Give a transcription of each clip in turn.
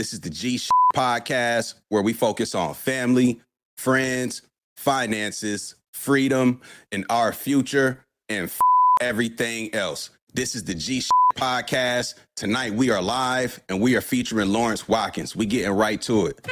This is the G $h!+ Podcast, where we focus on family, friends, finances, freedom, and our future, and everything else. This is the G $h!+ Podcast. Tonight we are live, and we are featuring Lawrence Watkins. We getting right to it.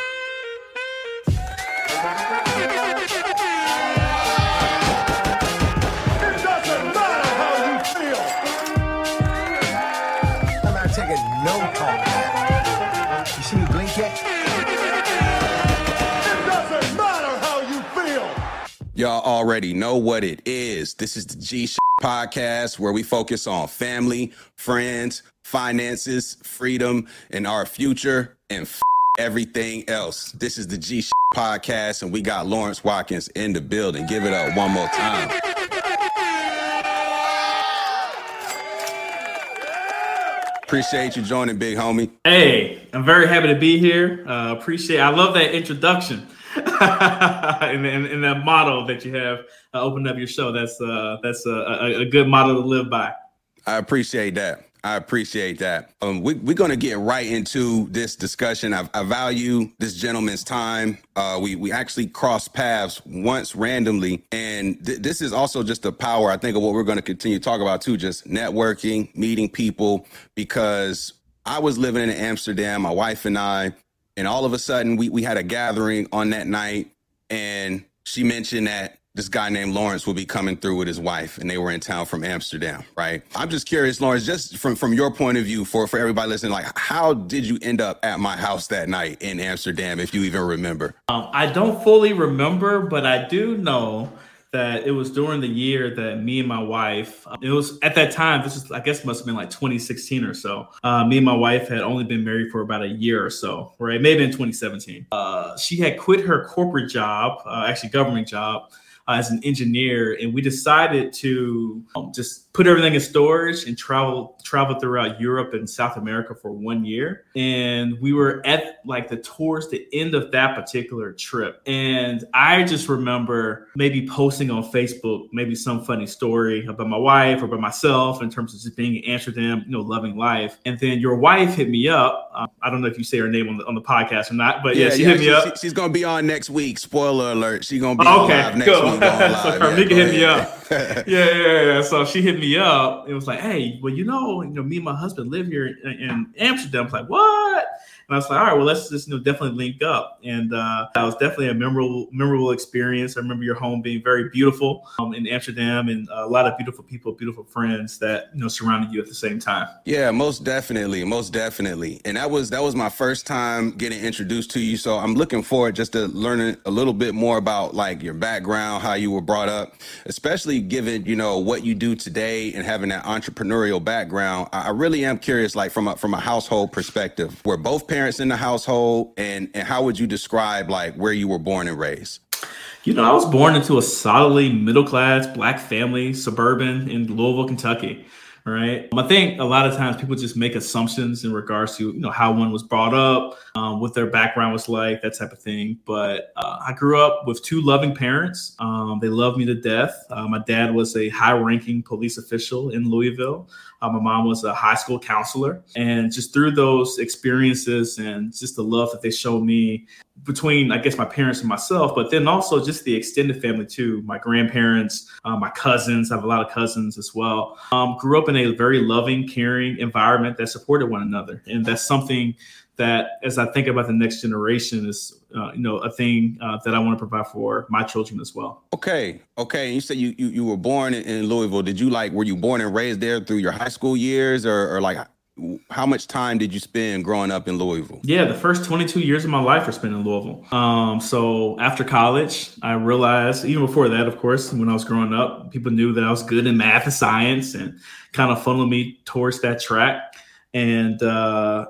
Y'all already know what it is. This is the G $h!+ Podcast, where we focus on family, friends, finances, freedom, and our future, and everything else. This is the G $h!+ Podcast, and we got Lawrence Watkins in the building. Give it up one more time. Appreciate you joining, big homie. Hey, I'm very happy to be here. I love that introduction. And that motto that you have opened up your show, that's a good motto to live by. I appreciate that. We're going to get right into this discussion. I value this gentleman's time. We actually crossed paths once randomly. And this is also just the power, I think, of what we're going to continue to talk about, too, just networking, meeting people, because I was living in Amsterdam, my wife and I. And all of a sudden, we had a gathering on that night, and she mentioned that this guy named Lawrence will be coming through with his wife, and they were in town from Amsterdam, right? I'm just curious, Lawrence, just from your point of view, for everybody listening, like, how did you end up at my house that night in Amsterdam, if you even remember? I don't fully remember, but I do know that it was during the year that me and my wife, it was at that time, this is, I guess, must have been like 2016 or so. Me and my wife had only been married for about a year or so, right? Maybe in 2017. She had quit her corporate job, government job, as an engineer. And we decided to just put everything in storage and travel throughout Europe and South America for 1 year. And we were at towards the end of that particular trip. And I just remember maybe posting on Facebook, maybe some funny story about my wife or about myself in terms of just being in Amsterdam, loving life. And then your wife hit me up. I don't know if you say her name on the podcast or not, but yeah, hit me up. She's going to be on next week. Spoiler alert. She's going to be on live next week. So Carmika hit me up. Yeah. So she hit me up. It was like, hey, well, me and my husband live here in Amsterdam. I was like, what? And I was like, all right, well, let's just definitely link up. And that was definitely a memorable experience. I remember your home being very beautiful in Amsterdam, and a lot of beautiful people, beautiful friends that surrounded you at the same time. Yeah, most definitely. And that was my first time getting introduced to you. So I'm looking forward just to learning a little bit more about your background, how you were brought up, especially given what you do today and having that entrepreneurial background. I really am curious, from a household perspective, were both parents in the household, and how would you describe where you were born and raised? I was born into a solidly middle class Black family, suburban in Louisville, Kentucky. All right. I think a lot of times people just make assumptions in regards to, how one was brought up, what their background was like, that type of thing. But I grew up with two loving parents. They loved me to death. My dad was a high-ranking police official in Louisville. My mom was a high school counselor. And just through those experiences and just the love that they showed me between, I guess, my parents and myself, but then also just the extended family too. My grandparents, my cousins, I have a lot of cousins as well. Grew up in a very loving, caring environment that supported one another. And that's something that, as I think about the next generation, is a thing that I want to provide for my children as well. Okay. And you said you were born in Louisville. Did you were you born and raised there through your high school years, or how much time did you spend growing up in Louisville? Yeah, the first 22 years of my life were spent in Louisville. So after college, I realized, even before that, of course, when I was growing up, people knew that I was good in math and science and kind of funneled me towards that track. And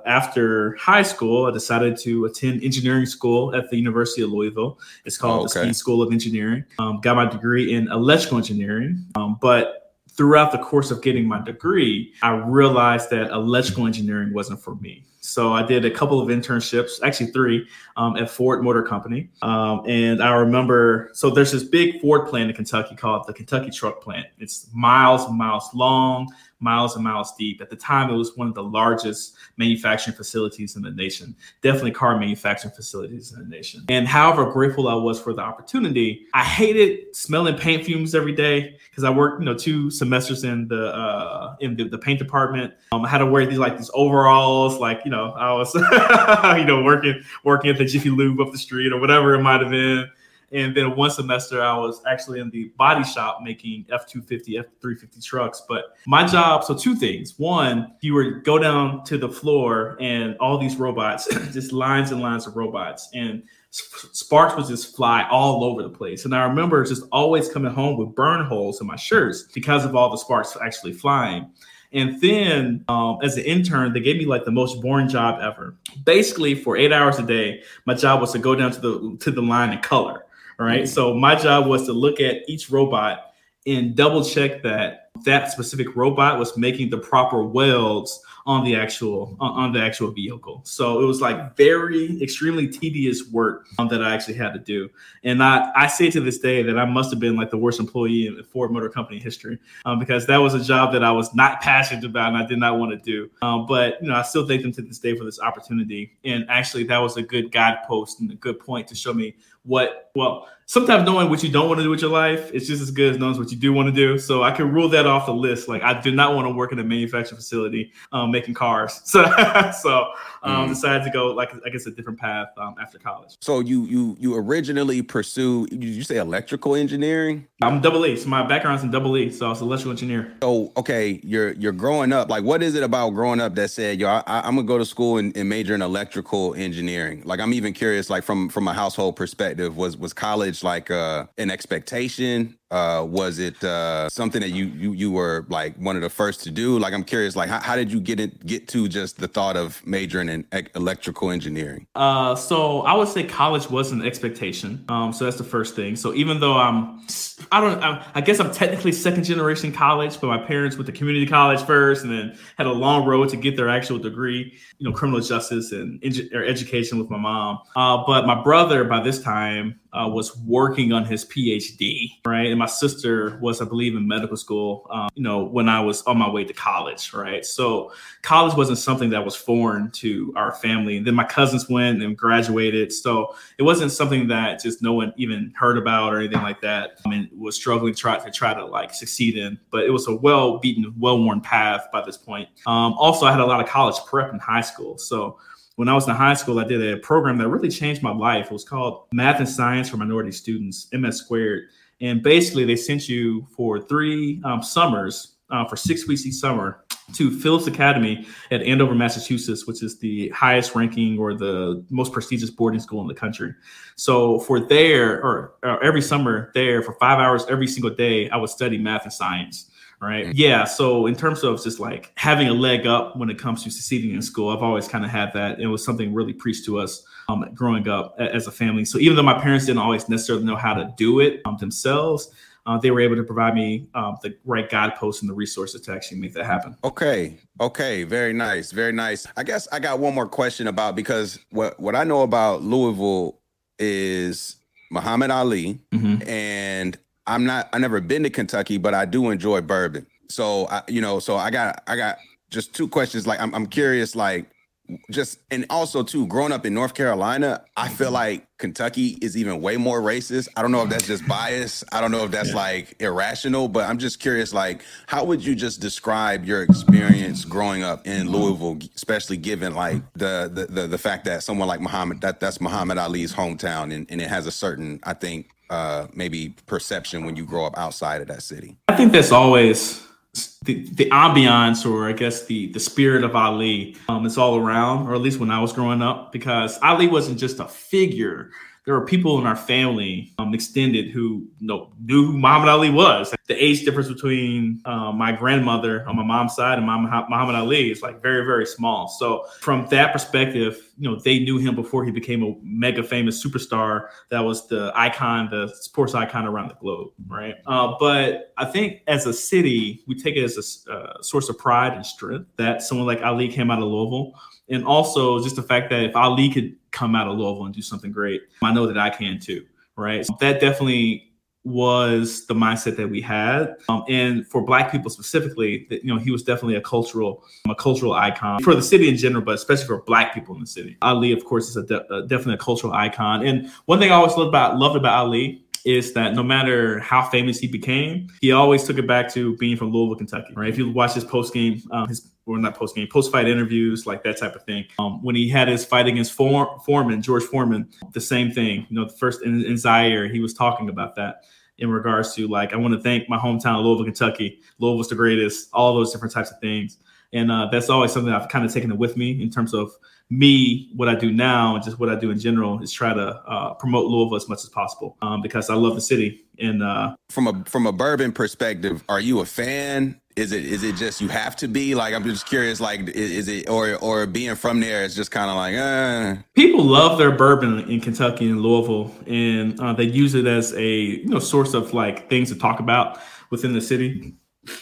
after high school, I decided to attend engineering school at the University of Louisville. It's called the Speed School of Engineering. Got my degree in electrical engineering, but throughout the course of getting my degree, I realized that electrical engineering wasn't for me. So I did a couple of internships, actually three, at Ford Motor Company. And I remember, so there's this big Ford plant in Kentucky called the Kentucky Truck Plant. It's miles and miles long, miles and miles deep. At the time, it was one of the largest manufacturing facilities in the nation, definitely car manufacturing facilities in the nation. And however grateful I was for the opportunity, I hated smelling paint fumes every day because I worked, 2 semesters in the paint department. I had to wear these overalls, I was, working at the Jiffy Lube up the street or whatever it might have been. And then one semester, I was actually in the body shop making F-250, F-350 trucks. But my job, so 2 things. One, you would go down to the floor and all these robots, just lines and lines of robots. And sparks would just fly all over the place. And I remember just always coming home with burn holes in my shirts because of all the sparks actually flying. And then as an intern, they gave me the most boring job ever. Basically, for 8 hours a day, my job was to go down to the line and color. All right. So my job was to look at each robot and double check that specific robot was making the proper welds on the actual vehicle. So it was extremely tedious work that I actually had to do. And I say to this day that I must have been the worst employee in Ford Motor Company history because that was a job that I was not passionate about and I did not want to do. But I still thank them to this day for this opportunity. And actually, that was a good guidepost and a good point to show me sometimes knowing what you don't want to do with your life, it's just as good as knowing what you do want to do. So I can rule that off the list. I do not want to work in a manufacturing facility making cars. So decided to go a different path after college. So you originally pursued, did you say electrical engineering? I'm double E. So my background's in double E. So I was an electrical engineer. So okay, you're growing up. What is it about growing up that said, I'm gonna go to school and major in electrical engineering? I'm even curious, from a household perspective. Was college an expectation? Was it something that you were one of the first to do? I'm curious, how did you get to just the thought of majoring in electrical engineering? So I would say college was an expectation. So that's the first thing. So even though I'm technically second generation college, but my parents went to community college first and then had a long road to get their actual degree, criminal justice and education with my mom. But my brother by this time was working on his PhD, right? And my sister was, I believe, in medical school, when I was on my way to college, right? So college wasn't something that was foreign to our family. And then my cousins went and graduated. So it wasn't something that just no one even heard about or anything like that. I mean, was struggling to try to succeed in, but it was a well-worn path by this point. Also, I had a lot of college prep in high school. So when I was in high school, I did a program that really changed my life. It was called Math and Science for Minority Students, MS squared. And basically, they sent you for 3 summers, for 6 weeks each summer, to Phillips Academy at Andover, Massachusetts, which is the highest ranking or the most prestigious boarding school in the country. So every summer there for 5 hours every single day, I would study math and science. Right. Yeah. So in terms of just having a leg up when it comes to succeeding in school, I've always kind of had that. It was something really preached to us growing up as a family. So even though my parents didn't always necessarily know how to do it themselves, they were able to provide me the right guideposts and the resources to actually make that happen. Okay. Very nice. Very nice. I guess I got one more question because what I know about Louisville is Muhammad Ali, mm-hmm. and I've never been to Kentucky, but I do enjoy bourbon. So, I got just 2 questions. I'm curious, and also too, growing up in North Carolina, I feel like Kentucky is even way more racist. I don't know if that's just bias. I don't know if that's irrational, but I'm just curious, how would you just describe your experience growing up in Louisville, especially given the fact that someone like Muhammad, that's Muhammad Ali's hometown, and it has a certain, I think, maybe perception when you grow up outside of that city? I think that's always the ambiance, or I guess the spirit of Ali. It's all around, or at least when I was growing up, because Ali wasn't just a figure. There were people in our family, extended, who knew who Muhammad Ali was. The age difference between my grandmother on my mom's side and Muhammad Ali is very, very small. So from that perspective, they knew him before he became a mega famous superstar that was the icon, the sports icon around the globe, right? But I think as a city, we take it as a source of pride and strength that someone like Ali came out of Louisville. And also just the fact that if Ali could come out of Louisville and do something great, I know that I can too, right? So that definitely was the mindset that we had. And for Black people specifically, he was definitely a cultural icon for the city in general, but especially for Black people in the city. Ali, of course, is definitely a cultural icon. And one thing I always loved about Ali is that no matter how famous he became, he always took it back to being from Louisville, Kentucky, right? If you watch his post-game, post-fight interviews, like that type of thing. When he had his fight against Foreman, George Foreman, the same thing. The first in Zaire, he was talking about that in regards to I want to thank my hometown, Louisville, Kentucky. Louisville's the greatest, all those different types of things. And that's always something I've kind of taken it with me in terms of me, what I do now, and just what I do in general is try to promote Louisville as much as possible because I love the city. And from a bourbon perspective, are you a fan? Is it just you have to be? I'm just curious. Is it or being from there is just kind of people love their bourbon in Kentucky and Louisville, and they use it as a source of things to talk about within the city.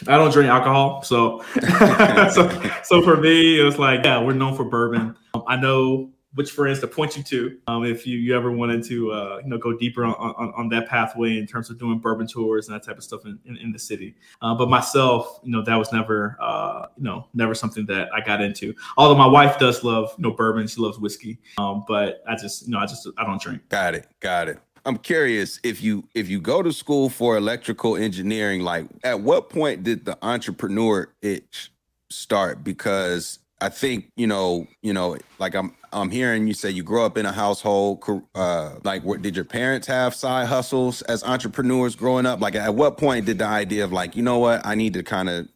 I don't drink alcohol, so for me, it was we're known for bourbon. I know which friends to point you to if you ever wanted to go deeper on that pathway in terms of doing bourbon tours and that type of stuff in the city. But myself, that was never something that I got into. Although my wife does love bourbon, she loves whiskey. But I just I don't drink. Got it. I'm curious if you go to school for electrical engineering, at what point did the entrepreneur itch start? Because I think, I'm hearing you say you grew up in a household, did your parents have side hustles as entrepreneurs growing up? At what point did the idea of I need to kind of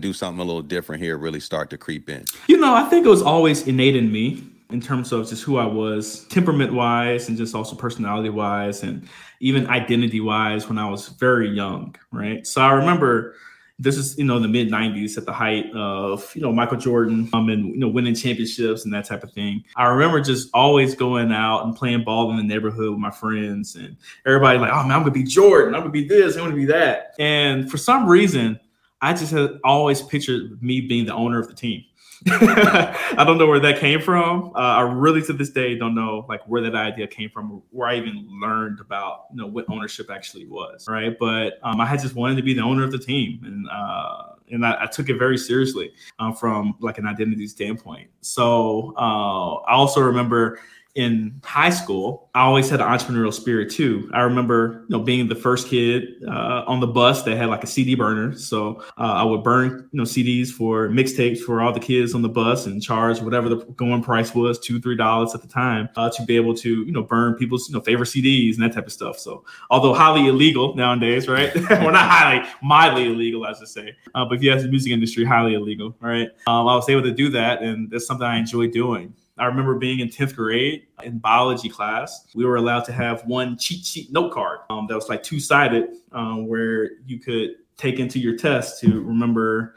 do something a little different here really start to creep in? I think it was always innate in me, in terms of just who I was temperament wise and just also personality wise and even identity wise when I was very young. Right. So I remember this is, the mid 90s at the height of, Michael Jordan and, winning championships and that type of thing. I remember just always going out and playing ball in the neighborhood with my friends and everybody oh, man, I'm going to be Jordan. I'm going to be this. I'm going to be that. And for some reason, I just had always pictured me being the owner of the team. I don't know where that came from. I really, to this day, don't know where that idea came from, or where I even learned about what ownership actually was, right? But I had just wanted to be the owner of the team, and I took it very seriously from an identity standpoint. So I also remember in high school, I always had an entrepreneurial spirit too. I remember, being the first kid on the bus that had a CD burner. So I would burn, CDs for mixtapes for all the kids on the bus and charge whatever the going price was, $2, $3 at the time, to be able to, burn people's, favorite CDs and that type of stuff. So although highly illegal nowadays, right? Well, not highly, mildly illegal, I should say. But if you ask the music industry, highly illegal, all right? I was able to do that, and that's something I enjoy doing. I remember being in 10th grade in biology class. We were allowed to have one cheat sheet note card that was two-sided where you could take into your test to remember,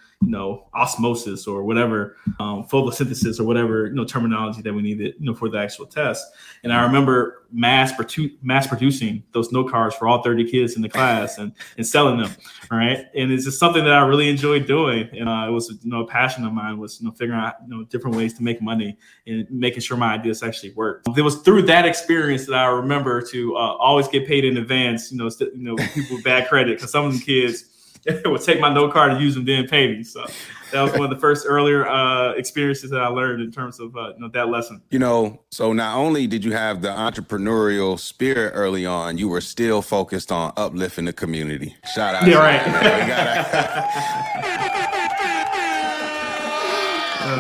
osmosis or whatever, photosynthesis or whatever, terminology that we needed, for the actual test. And I remember mass producing those note cards for all 30 kids in the class and selling them. All right. And it's just something that I really enjoyed doing. And it was, a passion of mine was, figuring out, different ways to make money and making sure my ideas actually worked. It was through that experience that I remember to always get paid in advance, people with bad credit, because some of them kids would take my note card and use them, then pay me. So that was one of the first earlier experiences that I learned in terms of that lesson. So not only did you have the entrepreneurial spirit early on, you were still focused on uplifting the community. Shout out. Yeah, right.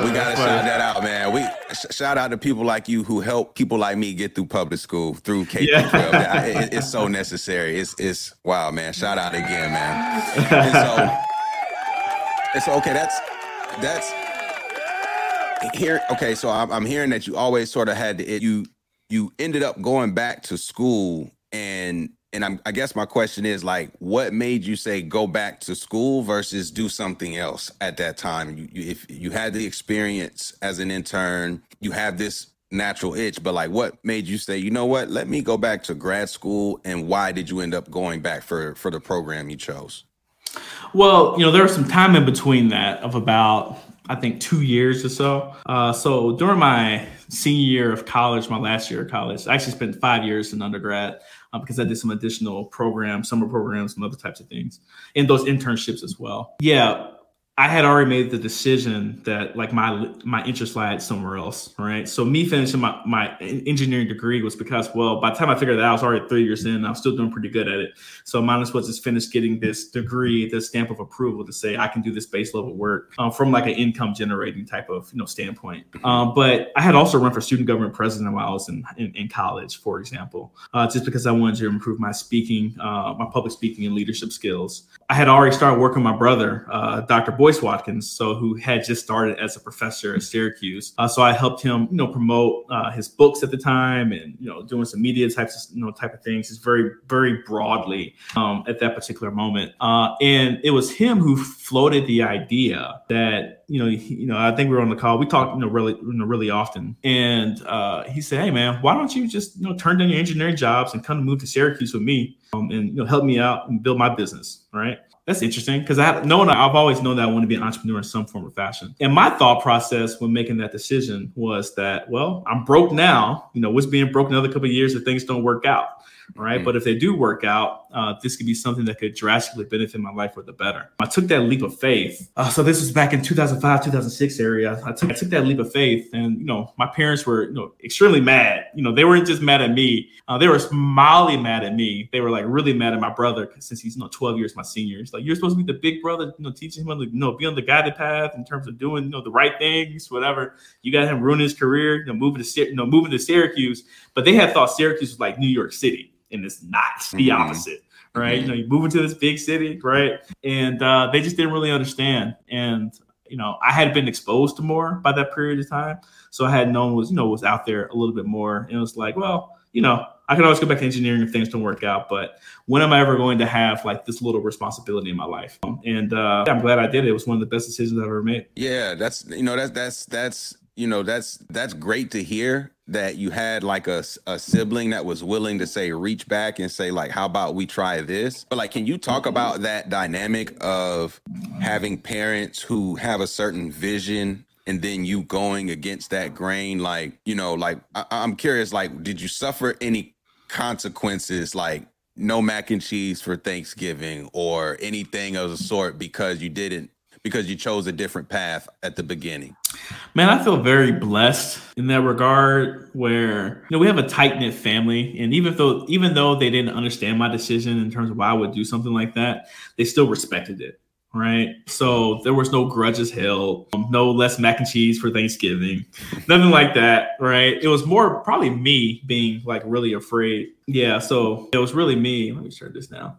We gotta shout that out, man. We shout out to people like you who help people like me get through public school, through K-12. Yeah. It's so necessary. It's wow, man. Shout out again, man. And so okay. That's here. Okay, so I'm hearing that you always sort of had to. You ended up going back to school, and I guess my question is what made you say go back to school versus do something else at that time? You if you had the experience as an intern, you have this natural itch, but what made you say, let me go back to grad school? And why did you end up going back for the program you chose? Well, there was some time in between that of about I think 2 years or so. So during my senior year of college, my last year of college, I actually spent 5 years in undergrad because I did some additional programs, summer programs and other types of things, and those internships as well. Yeah, I had already made the decision that like my interest lied somewhere else, right? So me finishing my engineering degree was because, well, by the time I figured that out, I was already 3 years in, and I was still doing pretty good at it. So mine was just finish getting this degree, this stamp of approval to say I can do this base level work from like an income generating type of, standpoint. But I had also run for student government president while I was in college, for example, just because I wanted to improve my speaking, my public speaking and leadership skills. I had already started working with my brother, Dr. Boyce Watkins, who had just started as a professor at Syracuse. So I helped him, promote his books at the time, and doing some media type of things. It's very, very broadly at that particular moment. And it was him who floated the idea that I think we were on the call. We talked really often, and he said, "Hey man, why don't you just turn down your engineering jobs and come move to Syracuse with me and help me out and build my business, right?" That's interesting because I've always known that I want to be an entrepreneur in some form or fashion. And my thought process when making that decision was that, well, I'm broke now. What's being broke another couple of years if things don't work out, right? Mm-hmm. But if they do work out, this could be something that could drastically benefit my life for the better. I took that leap of faith. So this was back in 2005, 2006 area. I took that leap of faith, and my parents were extremely mad. They weren't just mad at me; they were mildly mad at me. They were like really mad at my brother since he's 12 years my senior. It's like, you're supposed to be the big brother, teaching him be on the guided path in terms of doing the right things, whatever. You got him ruining his career, moving to Syracuse. But they had thought Syracuse was like New York City. And it's not the opposite, right? Mm-hmm. You move into this big city, right? And they just didn't really understand. And, I had been exposed to more by that period of time. So I had known was out there a little bit more. And it was like, well, I can always go back to engineering if things don't work out. But when am I ever going to have like this little responsibility in my life? And I'm glad I did it. It was one of the best decisions I've ever made. Yeah, that's great to hear that you had like a sibling that was willing to say, reach back and say like, how about we try this? But like, can you talk about that dynamic of having parents who have a certain vision and then you going against that grain? Like, I'm curious, like, did you suffer any consequences, like no mac and cheese for Thanksgiving or anything of the sort because you chose a different path at the beginning? Man, I feel very blessed in that regard where, we have a tight-knit family. And even though they didn't understand my decision in terms of why I would do something like that, they still respected it. Right. So there was no grudges held, no less mac and cheese for Thanksgiving, nothing like that. Right. It was more probably me being like really afraid. Yeah. So it was really me. Let me start this now.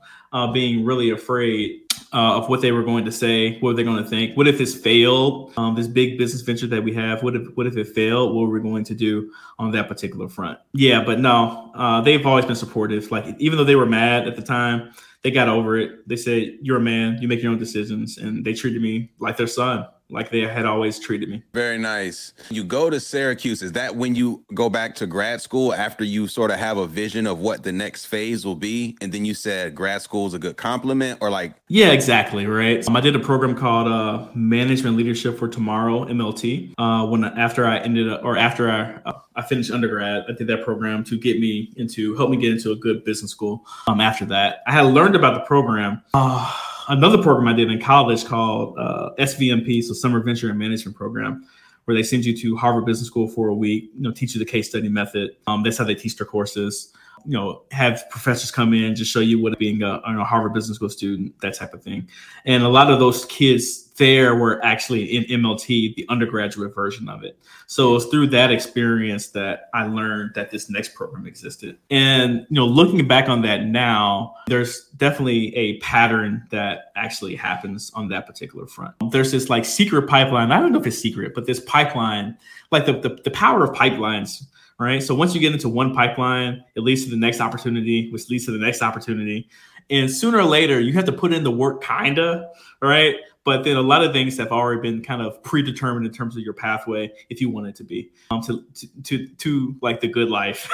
Being really afraid of what they were going to say, what they're going to think. What if this failed? This big business venture that we have, what if it failed? What were we going to do on that particular front? Yeah. But no, they've always been supportive. Like, even though they were mad at the time, they got over it. They said, you're a man, you make your own decisions. And they treated me like their son, like they had always treated me. Very nice. You go to Syracuse. Is that when you go back to grad school after you sort of have a vision of what the next phase will be? And then you said grad school is a good compliment or like? Yeah, exactly. Right. I did a program called Management Leadership for Tomorrow, MLT. After I finished undergrad, I did that program to help me get into a good business school. After that, I had learned about the program. Another program I did in college called SVMP, so Summer Venture and Management Program, where they send you to Harvard Business School for a week, teach you the case study method. That's how they teach their courses. Have professors come in, just show you what being a Harvard Business School student, that type of thing. And a lot of those kids there were actually in MLT, the undergraduate version of it. So it was through that experience that I learned that this next program existed. And, looking back on that now, there's definitely a pattern that actually happens on that particular front. There's this like secret pipeline. I don't know if it's secret, but this pipeline, like the power of pipelines. Right. So once you get into one pipeline, it leads to the next opportunity, which leads to the next opportunity. And sooner or later, you have to put in the work, kind of. Right. But then a lot of things have already been kind of predetermined in terms of your pathway, if you want it to be, to like the good life.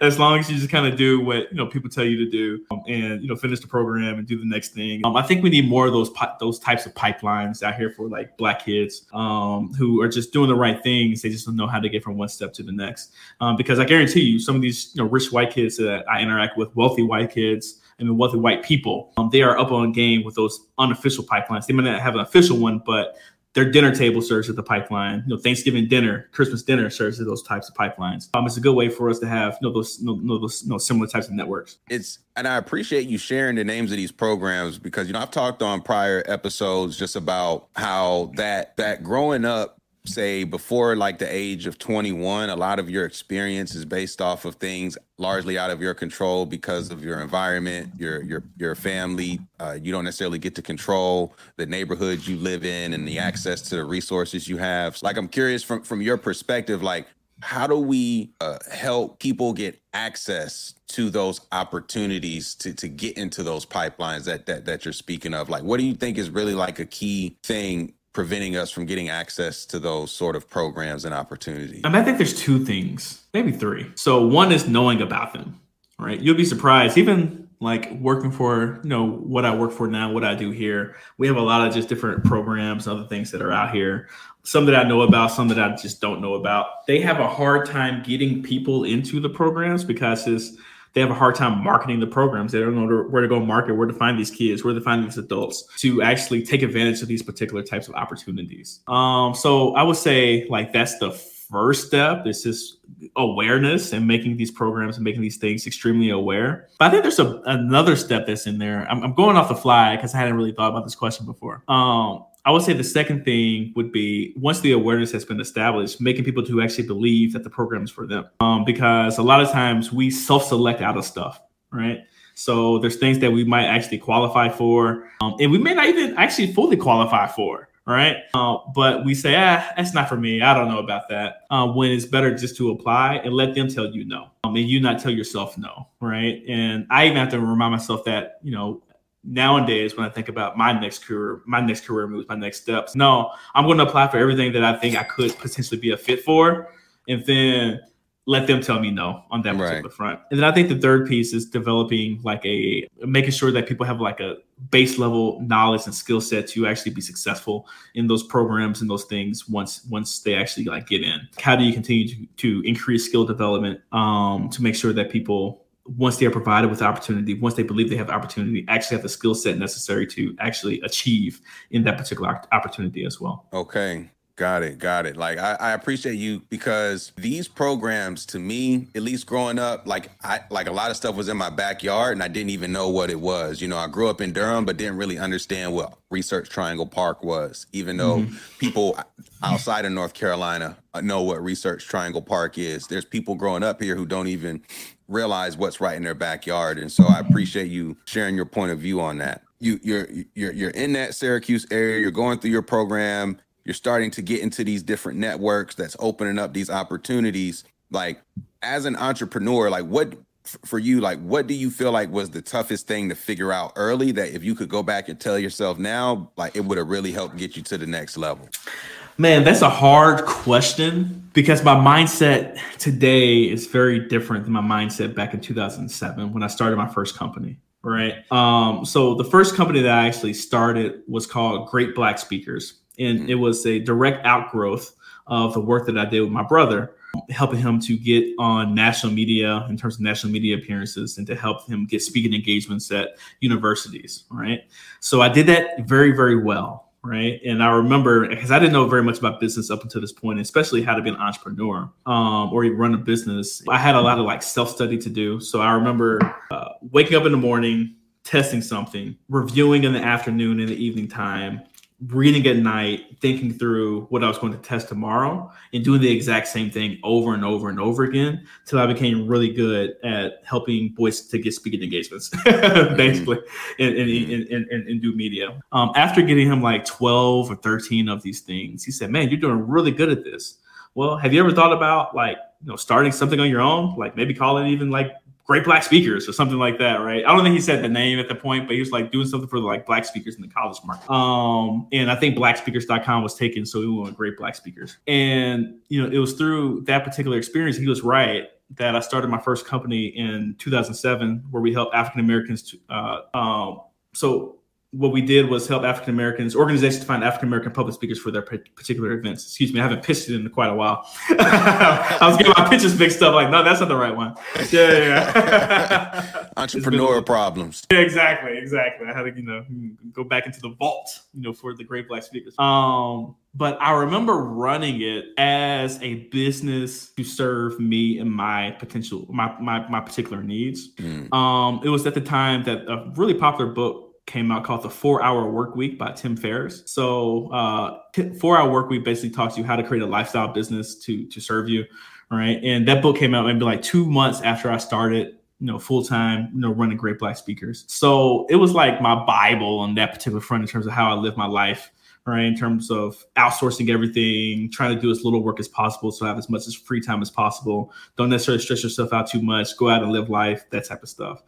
As long as you just kind of do what, you know, people tell you to do, and, you know, finish the program and do the next thing. I think we need more of those types of pipelines out here for like Black kids who are just doing the right things. They just don't know how to get from one step to the next. Because I guarantee you, some of these, you know, rich white kids that I interact with, wealthy white kids, I mean, wealthy white people, they are up on game with those unofficial pipelines. They may not have an official one, but their dinner table serves as the pipeline. You know, Thanksgiving dinner, Christmas dinner serves as those types of pipelines. It's a good way for us to have, you know, those similar types of networks. And I appreciate you sharing the names of these programs because, you know, I've talked on prior episodes just about how that growing up, say before like the age of 21, a lot of your experience is based off of things largely out of your control because of your environment, your family. You don't necessarily get to control the neighborhood you live in and the access to the resources you have. Like, I'm curious from your perspective, like, how do we help people get access to those opportunities to get into those pipelines that you're speaking of? Like, what do you think is really like a key thing preventing us from getting access to those sort of programs and opportunities? I mean, I think there's two things, maybe three. So one is knowing about them, right? You'll be surprised, even like working for, you know, what I work for now, what I do here, we have a lot of just different programs, other things that are out here. Some that I know about, some that I just don't know about. They have a hard time getting people into the programs because they have a hard time marketing the programs. They don't know where to go market, where to find these kids, where to find these adults to actually take advantage of these particular types of opportunities. So I would say like that's the first step. It's just awareness and making these programs and making these things extremely aware. But I think there's another step that's in there. I'm going off the fly because I hadn't really thought about this question before. I would say the second thing would be once the awareness has been established, making people to actually believe that the program is for them. Because a lot of times we self-select out of stuff, right? So there's things that we might actually qualify for, and we may not even actually fully qualify for, right? But we say, that's not for me. I don't know about that. When it's better just to apply and let them tell you no, and you not tell yourself no, right? And I even have to remind myself that, you know, nowadays, when I think about my next career moves, my next steps, no, I'm going to apply for everything that I think I could potentially be a fit for, and then let them tell me no on that particular front. And then I think the third piece is developing like making sure that people have like a base level knowledge and skill set to actually be successful in those programs and those things once they actually like get in. How do you continue to increase skill development to make sure that people, once they are provided with opportunity, once they believe they have opportunity, actually have the skill set necessary to actually achieve in that particular opportunity as well. Okay. Got it. Like, I appreciate you because these programs, to me, at least growing up, like a lot of stuff was in my backyard and I didn't even know what it was. You know, I grew up in Durham, but didn't really understand what Research Triangle Park was, even though people outside of North Carolina know what Research Triangle Park is. There's people growing up here who don't even realize what's right in their backyard. And so I appreciate you sharing your point of view on that. You're in that Syracuse area, you're going through your program, you're starting to get into these different networks that's opening up these opportunities. Like, as an entrepreneur, like what for you, like what do you feel like was the toughest thing to figure out early that if you could go back and tell yourself now, like it would have really helped get you to the next level? Man, that's a hard question because my mindset today is very different than my mindset back in 2007 when I started my first company, right? So the first company that I actually started was called Great Black Speakers. And it was a direct outgrowth of the work that I did with my brother, helping him to get on national media in terms of national media appearances and to help him get speaking engagements at universities, right? So I did that very, very well. Right. And I remember because I didn't know very much about business up until this point, especially how to be an entrepreneur or even run a business. I had a lot of like self-study to do. So I remember waking up in the morning, testing something, reviewing in the afternoon and the evening time, reading at night, thinking through what I was going to test tomorrow and doing the exact same thing over and over and over again till I became really good at helping Boyce to get speaking engagements, basically, and do media. After getting him like 12 or 13 of these things, he said, man, you're doing really good at this. Well, have you ever thought about like, you know, starting something on your own? Like maybe call it even like Great Black Speakers or something like that, right? I don't think he said the name at the point, but he was like doing something for like Black speakers in the college market. And I think blackspeakers.com was taken, so we went with Great Black Speakers. And, you know, it was through that particular experience, he was right, that I started my first company in 2007 where we helped African-Americans to, so what we did was help African-Americans, organizations find African-American public speakers for their particular events. Excuse me, I haven't pitched it in quite a while. I was getting my pitches mixed up. Like, no, that's not the right one. Yeah. Entrepreneurial problems. Yeah, exactly. I had to, go back into the vault, for the Great Black Speakers. But I remember running it as a business to serve me and my potential, my particular needs. It was at the time that a really popular book came out called The 4 Hour Work Week by Tim Ferriss. So 4 Hour Work Week basically talks to you how to create a lifestyle business to serve you, right? And that book came out maybe like 2 months after I started, full-time, running Great Black Speakers. So it was like my Bible on that particular front in terms of how I live my life, right? In terms of outsourcing everything, trying to do as little work as possible so I have as much as free time as possible. Don't necessarily stress yourself out too much. Go out and live life, that type of stuff.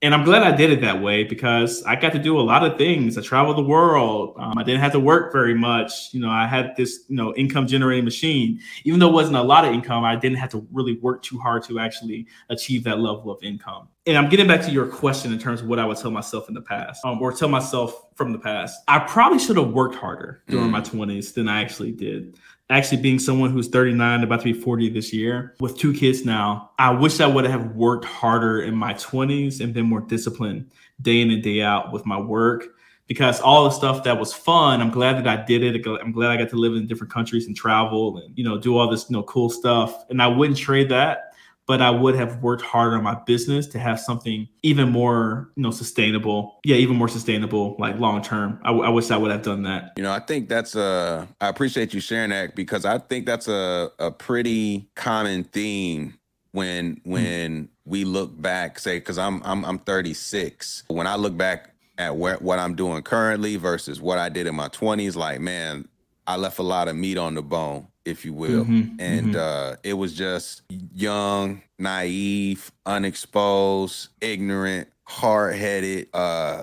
And I'm glad I did it that way because I got to do a lot of things. I traveled the world. I didn't have to work very much. I had this, income generating machine. Even though it wasn't a lot of income, I didn't have to really work too hard to actually achieve that level of income. And I'm getting back to your question in terms of what I would tell myself in the past, or tell myself from the past. I probably should have worked harder during my 20s than I actually did. Actually being someone who's 39, about to be 40 this year, with 2 kids now, I wish I would have worked harder in my 20s and been more disciplined day in and day out with my work. Because all the stuff that was fun, I'm glad that I did it. I'm glad I got to live in different countries and travel and, do all this, cool stuff. And I wouldn't trade that. But I would have worked harder on my business to have something even more, sustainable. Yeah, even more sustainable, like long term. I wish I would have done that. I think that's I appreciate you sharing that because I think that's a pretty common theme when we look back, say, because I'm 36. When I look back at what I'm doing currently versus what I did in my 20s, like, man, I left a lot of meat on the bone, if you will. It was just young, naive, unexposed, ignorant, hard-headed,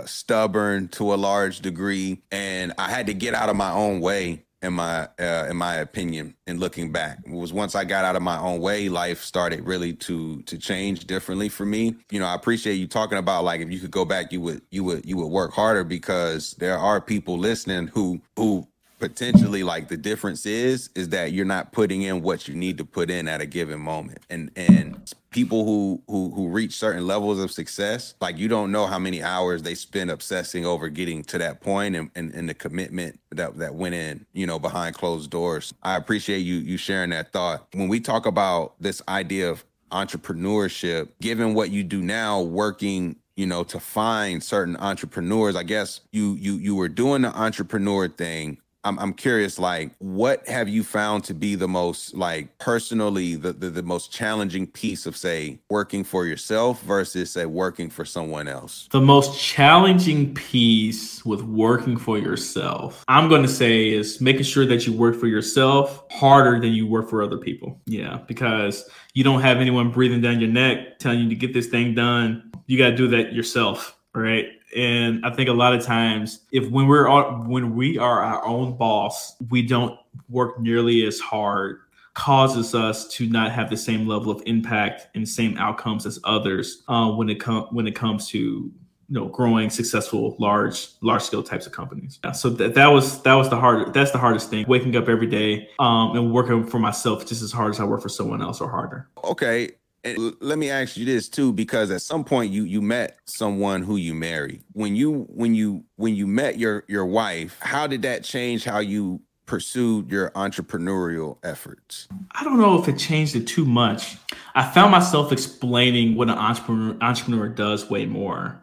stubborn to a large degree. And I had to get out of my own way, in my opinion, and looking back. It was once I got out of my own way, life started really to change differently for me. I appreciate you talking about, like, if you could go back, you would work harder, because there are people listening who potentially, like, the difference is that you're not putting in what you need to put in at a given moment. And people who reach certain levels of success, like, you don't know how many hours they spend obsessing over getting to that point and the commitment that went in, behind closed doors. I appreciate you sharing that thought. When we talk about this idea of entrepreneurship, given what you do now, working to find certain entrepreneurs, I guess you were doing the entrepreneur thing. I'm curious, like, what have you found to be the most, like, personally, the most challenging piece of, say, working for yourself versus, say, working for someone else? The most challenging piece with working for yourself, I'm going to say, is making sure that you work for yourself harder than you work for other people. Yeah, because you don't have anyone breathing down your neck telling you to get this thing done. You got to do that yourself, right? And I think a lot of times, when we are our own boss, we don't work nearly as hard, causes us to not have the same level of impact and same outcomes as others when it comes to growing successful large scale types of companies. Yeah, so that's the hardest thing. Waking up every day and working for myself just as hard as I work for someone else or harder. Okay. And let me ask you this too, because at some point you met someone who you married. When you met your wife, how did that change how you pursued your entrepreneurial efforts? I don't know if it changed it too much. I found myself explaining what an entrepreneur does way more.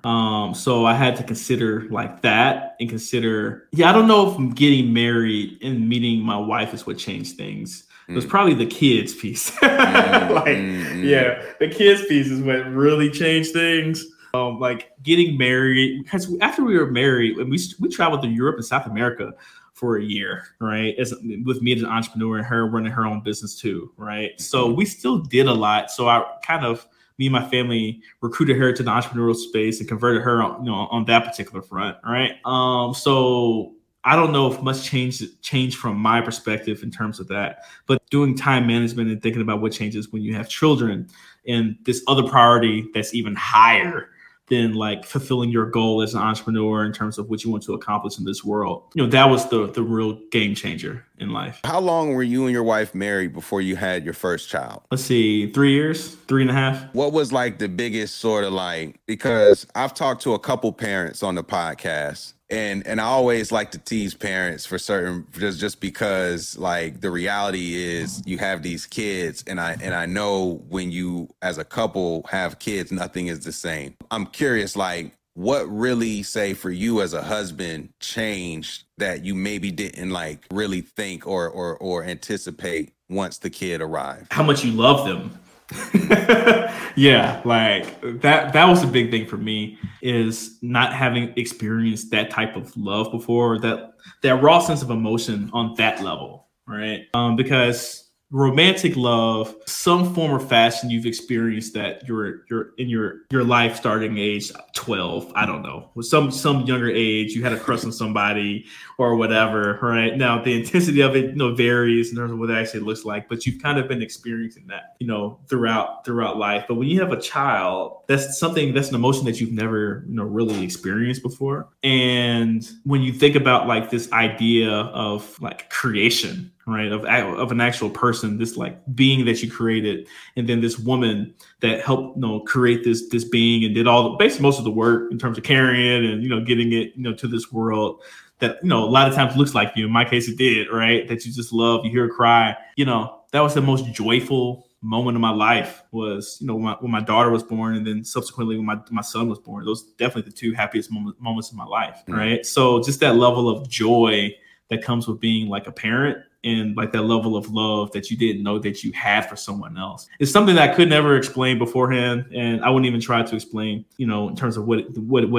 So I had to consider like that and consider, I don't know if getting married and meeting my wife is what changed things. It was probably the kids piece. The kids piece is what really changed things. Like getting married, because after we were married, we traveled through Europe and South America for a year, right? With me as an entrepreneur and her running her own business too, right? So we still did a lot. So I kind of me and my family recruited her to the entrepreneurial space and converted her on, you know, on that particular front. All right. So I don't know if much change from my perspective in terms of that, but doing time management and thinking about what changes when you have children and this other priority that's even higher than like fulfilling your goal as an entrepreneur in terms of what you want to accomplish in this world. You know, that was the real game changer in life. How long were you and your wife married before you had your first child? Let's see, 3 years, 3.5. What was like the biggest sort of like, because I've talked to a couple parents on the podcast. And I always like to tease parents for certain, just because like the reality is you have these kids, and I know when you as a couple have kids, nothing is the same. I'm curious, like what really, say for you as a husband, changed that you maybe didn't like really think or anticipate once the kid arrived? How much you love them. Yeah, like that was a big thing for me, is not having experienced that type of love before, that raw sense of emotion on that level, right? Because romantic love, some form or fashion, you've experienced that you're in your life starting age 12. I don't know, with some younger age, you had a crush on somebody or whatever, right? Now the intensity of it, you know, varies in terms of what it actually looks like, but you've kind of been experiencing that, you know, throughout life. But when you have a child, that's an emotion that you've never, you know, really experienced before. And when you think about like this idea of like creation, right, of an actual person, this like being that you created, and then this woman that helped, you know, create this being and did all basically most of the work in terms of carrying it and, you know, getting it, you know, to this world that, you know, a lot of times looks like you. In my case, it did, right? That you just love, you hear her cry. You know, that was the most joyful moment of my life, was, you know, when my daughter was born, and then subsequently when my son was born. Those definitely the two happiest moments of my life, right? So just that level of joy that comes with being like a parent, and like that level of love that you didn't know that you had for someone else. It's something that I could never explain beforehand, and I wouldn't even try to explain, you know, in terms of what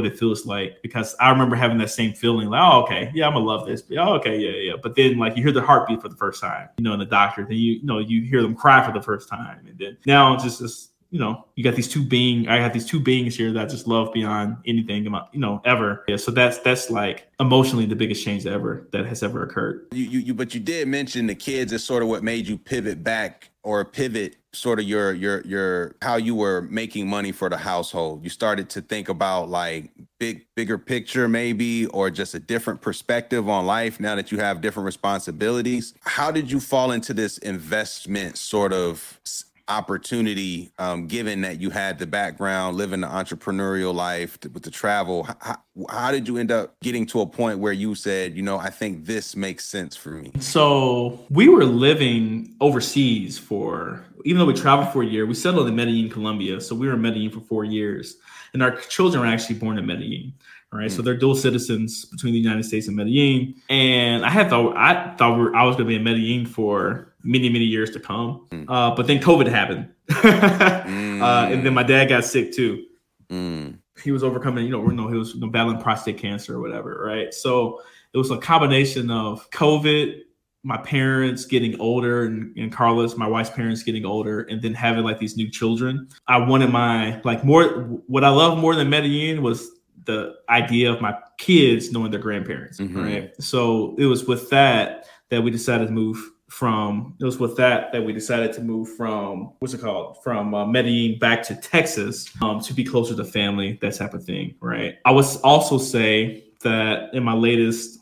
it feels like, because I remember having that same feeling like, oh, okay, yeah, I'm gonna love this. Oh, okay, yeah. But then like you hear the heartbeat for the first time, you know, in the doctor, then you hear them cry for the first time. And then now it's just, you know, I have these two beings here that I just love beyond anything, you know, ever. Yeah. So that's like emotionally the biggest change that has ever occurred. But you did mention the kids is sort of what made you pivot back, or pivot sort of your how you were making money for the household. You started to think about like bigger picture maybe, or just a different perspective on life now that you have different responsibilities. How did you fall into this investment sort of opportunity, given that you had the background, living the entrepreneurial life with the travel? How did you end up getting to a point where you said, you know, I think this makes sense for me? So we were living overseas even though we traveled for a year, we settled in Medellin, Colombia. So we were in Medellin for 4 years, and our children were actually born in Medellin. All right. So they're dual citizens between the United States and Medellin. And I thought I was going to be in Medellin for many, many years to come. But then COVID happened. And then my dad got sick too. He was overcoming, he was battling prostate cancer or whatever. Right. So it was a combination of COVID, my parents getting older, and Carlos, my wife's parents, getting older, and then having like these new children. I wanted what I loved more than Medellin was the idea of my kids knowing their grandparents, right? So it was with that we decided to move from, Medellin back to Texas, to be closer to family, that type of thing, right? I would also say that in my latest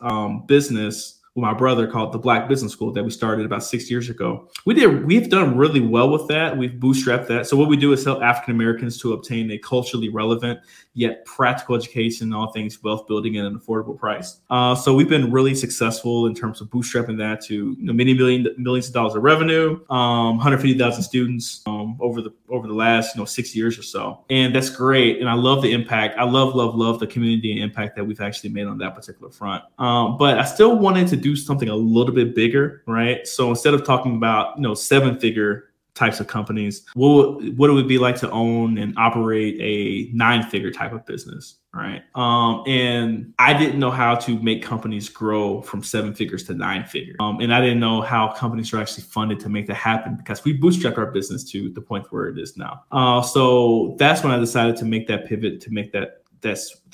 business, my brother, called the Black Business School, that we started about 6 years ago. We've done really well with that. We've bootstrapped that. So what we do is help African-Americans to obtain a culturally relevant yet practical education, all things wealth building at an affordable price. So we've been really successful in terms of bootstrapping that to many millions of dollars of revenue, 150,000 students over the last 6 years or so. And that's great. And I love the impact. I love the community and impact that we've actually made on that particular front. But I still wanted to do something a little bit bigger, right? So instead of talking about 7-figure types of companies. What it would be like to own and operate a 9-figure type of business, right? And I didn't know how to make companies grow from 7 figures to 9 figures. And I didn't know how companies are actually funded to make that happen, because we bootstrapped our business to the point where it is now. So that's when I decided to make that pivot, to make that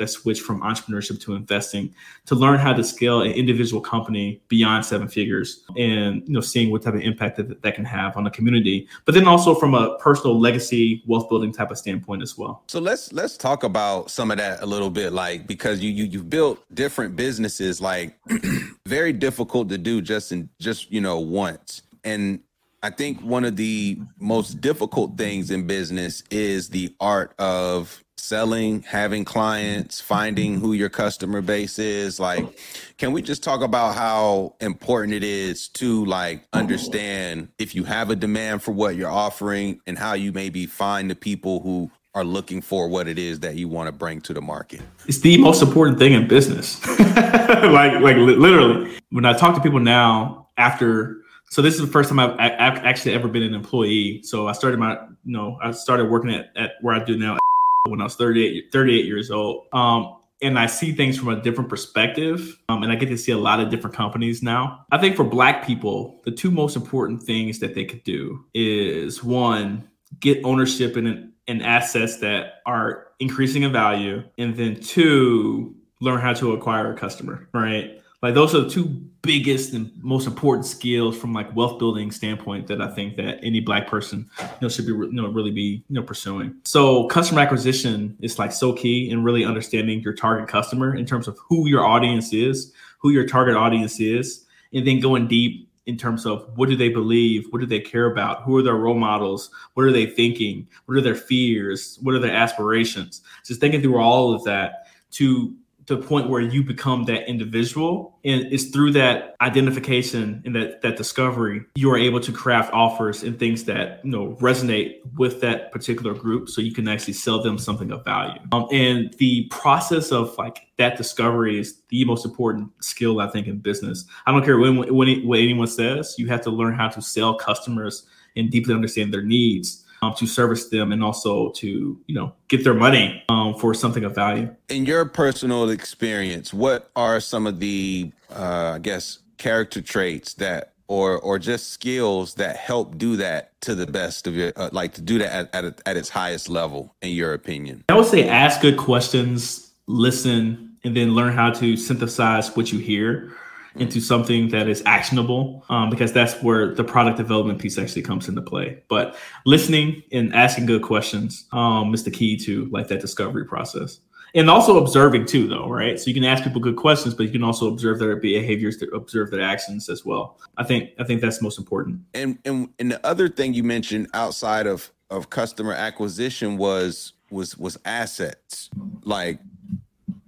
switch from entrepreneurship to investing, to learn how to scale an individual company beyond 7 figures, and seeing what type of impact that can have on the community, but then also from a personal legacy, wealth building type of standpoint as well. So let's talk about some of that a little bit, like, because you've built different businesses, like very difficult to do just once. And I think one of the most difficult things in business is the art of selling, having clients, finding who your customer base is. Like, can we just talk about how important it is to understand if you have a demand for what you're offering, and how you maybe find the people who are looking for what it is that you want to bring to the market? It's the most important thing in business. like literally, when I talk to people now after, so this is the first time I've actually ever been an employee. So I started I started working at where I do now when I was 38 years old. And I see things from a different perspective. And I get to see a lot of different companies now. I think for Black people, the two most important things that they could do is, one, get ownership in assets that are increasing in value. And then two, learn how to acquire a customer, right? Like, those are the two biggest and most important skills from wealth building standpoint that I think that any Black person should be really be pursuing. So customer acquisition is so key, and really understanding your target customer in terms of who your target audience is, and then going deep in terms of what do they believe, what do they care about, who are their role models, what are they thinking, what are their fears, what are their aspirations. Just thinking through all of that to the point where you become that individual. And it's through that identification and that discovery, you are able to craft offers and things that resonate with that particular group, so you can actually sell them something of value. And the process of that discovery is the most important skill, I think, in business. I don't care what anyone says, you have to learn how to sell customers and deeply understand their needs, to service them, and also to get their money for something of value. In your personal experience, what are some of the character traits that or just skills that help do that to the best of your to do that at its highest level, in your opinion? I would say ask good questions, listen, and then learn how to synthesize what you hear into something that is actionable, because that's where the product development piece actually comes into play. But listening and asking good questions is the key to that discovery process. And also observing too, though, right? So you can ask people good questions, but you can also observe their behaviors, observe their actions as well. I think that's most important. And the other thing you mentioned outside of customer acquisition was assets. Like,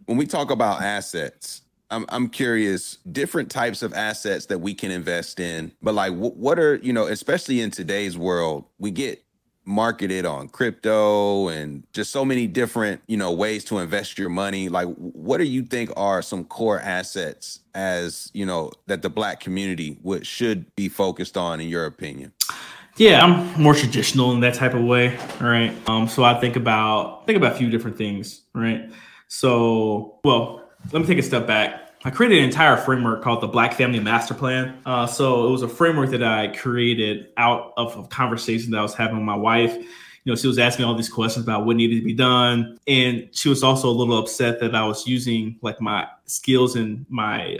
when we talk about assets, I'm curious, different types of assets that we can invest in, but what are, especially in today's world, we get marketed on crypto and just so many different, ways to invest your money. Like, what do you think are some core assets that the Black community should be focused on, in your opinion? Yeah, I'm more traditional in that type of way. All right. So I think about a few different things. Right. So, let me take a step back. I created an entire framework called the Black Family Master Plan. So it was a framework that I created out of a conversation that I was having with my wife. She was asking all these questions about what needed to be done. And she was also a little upset that I was using my skills and my,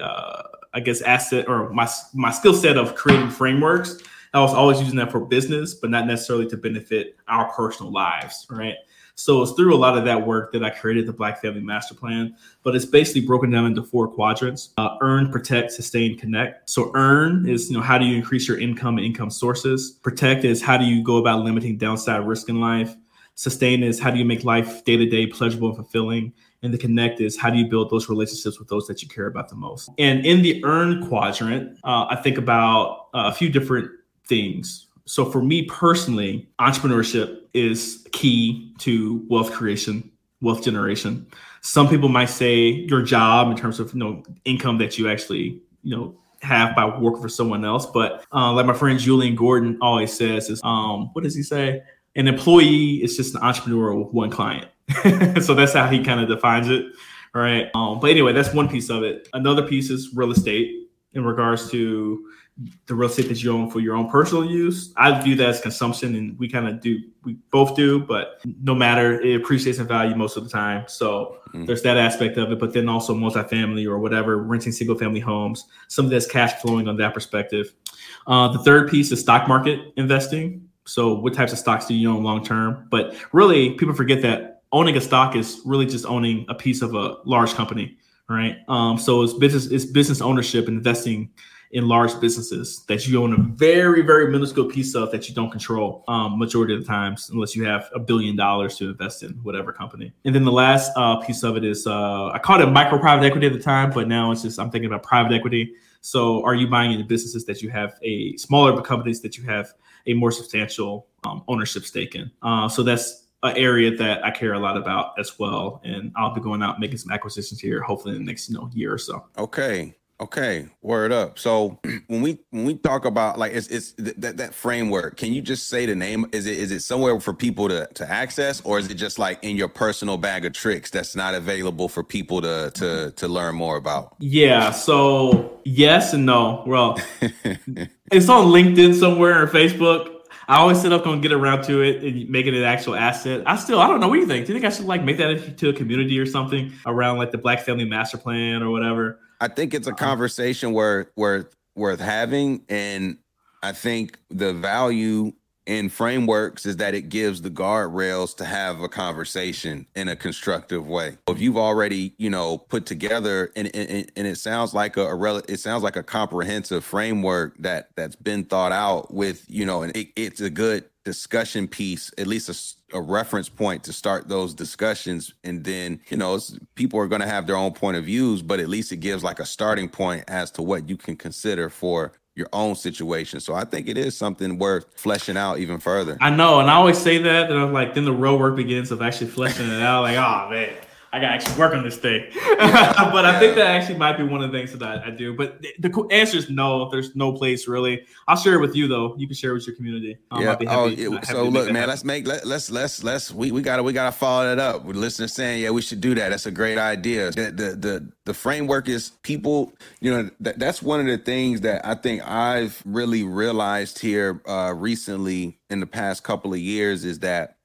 asset, or my skill set of creating frameworks. I was always using that for business, but not necessarily to benefit our personal lives, right? So it's through a lot of that work that I created the Black Family Master Plan, but it's basically broken down into 4 quadrants: earn, protect, sustain, connect. So earn is, how do you increase your income and income sources? Protect is, how do you go about limiting downside risk in life? Sustain is, how do you make life day-to-day pleasurable and fulfilling? And the connect is, how do you build those relationships with those that you care about the most? And in the earn quadrant, I think about a few different things. So for me personally, entrepreneurship is key to wealth creation, wealth generation. Some people might say your job, in terms of income that you actually have by working for someone else. But like my friend Julian Gordon always says is, what does he say? An employee is just an entrepreneur with one client. So that's how he kind of defines it. All right. But anyway, that's one piece of it. Another piece is real estate in regards to the real estate that you own for your own personal use. I view that as consumption, and we both do, but no matter, it appreciates in value most of the time. So there's that aspect of it, but then also multifamily or whatever, renting single family homes, something that's cash flowing on that perspective. The third piece is stock market investing. So what types of stocks do you own long term? But really, people forget that owning a stock is really just owning a piece of a large company, right? So it's business ownership and investing in large businesses that you own a very, very minuscule piece of that you don't control majority of the times, unless you have $1 billion to invest in whatever company. And then the last piece of it is, I called it micro private equity at the time, but now it's just, I'm thinking about private equity. So are you buying into businesses that you have a smaller companies that you have a more substantial ownership stake in? So that's an area that I care a lot about as well. And I'll be going out making some acquisitions here, hopefully in the next year or so. Okay. Word up. So when we talk about like it's that framework, can you just say the name? Is it somewhere for people to access, or is it just like in your personal bag of tricks that's not available for people to learn more about? Yeah. So yes and no. Well, it's on LinkedIn somewhere or Facebook. I always sit up on get around to it and making it an actual asset. I don't know. What do you think? Do you think I should like make that into a community or something around like the Black Family Master Plan or whatever? I think it's a conversation worth having. And I think the value in frameworks is that it gives the guardrails to have a conversation in a constructive way. If you've already, put together and it sounds like a comprehensive framework that's been thought out with, and it's a good discussion piece, at least a reference point to start those discussions. And then, people are going to have their own point of views, but at least it gives like a starting point as to what you can consider for your own situation. So I think it is something worth fleshing out even further. I know. And I always say that, and I'm like, then the real work begins of actually fleshing it out. Like, oh man, I got to actually work on this thing. Yeah, but yeah. I think that actually might be one of the things that I do. But the answer is no, there's no place really. I'll share it with you though. You can share it with your community. So look, man, we gotta follow that up with listeners saying, yeah, we should do that. That's a great idea. The framework is people, that's one of the things that I think I've really realized here recently in the past couple of years is that,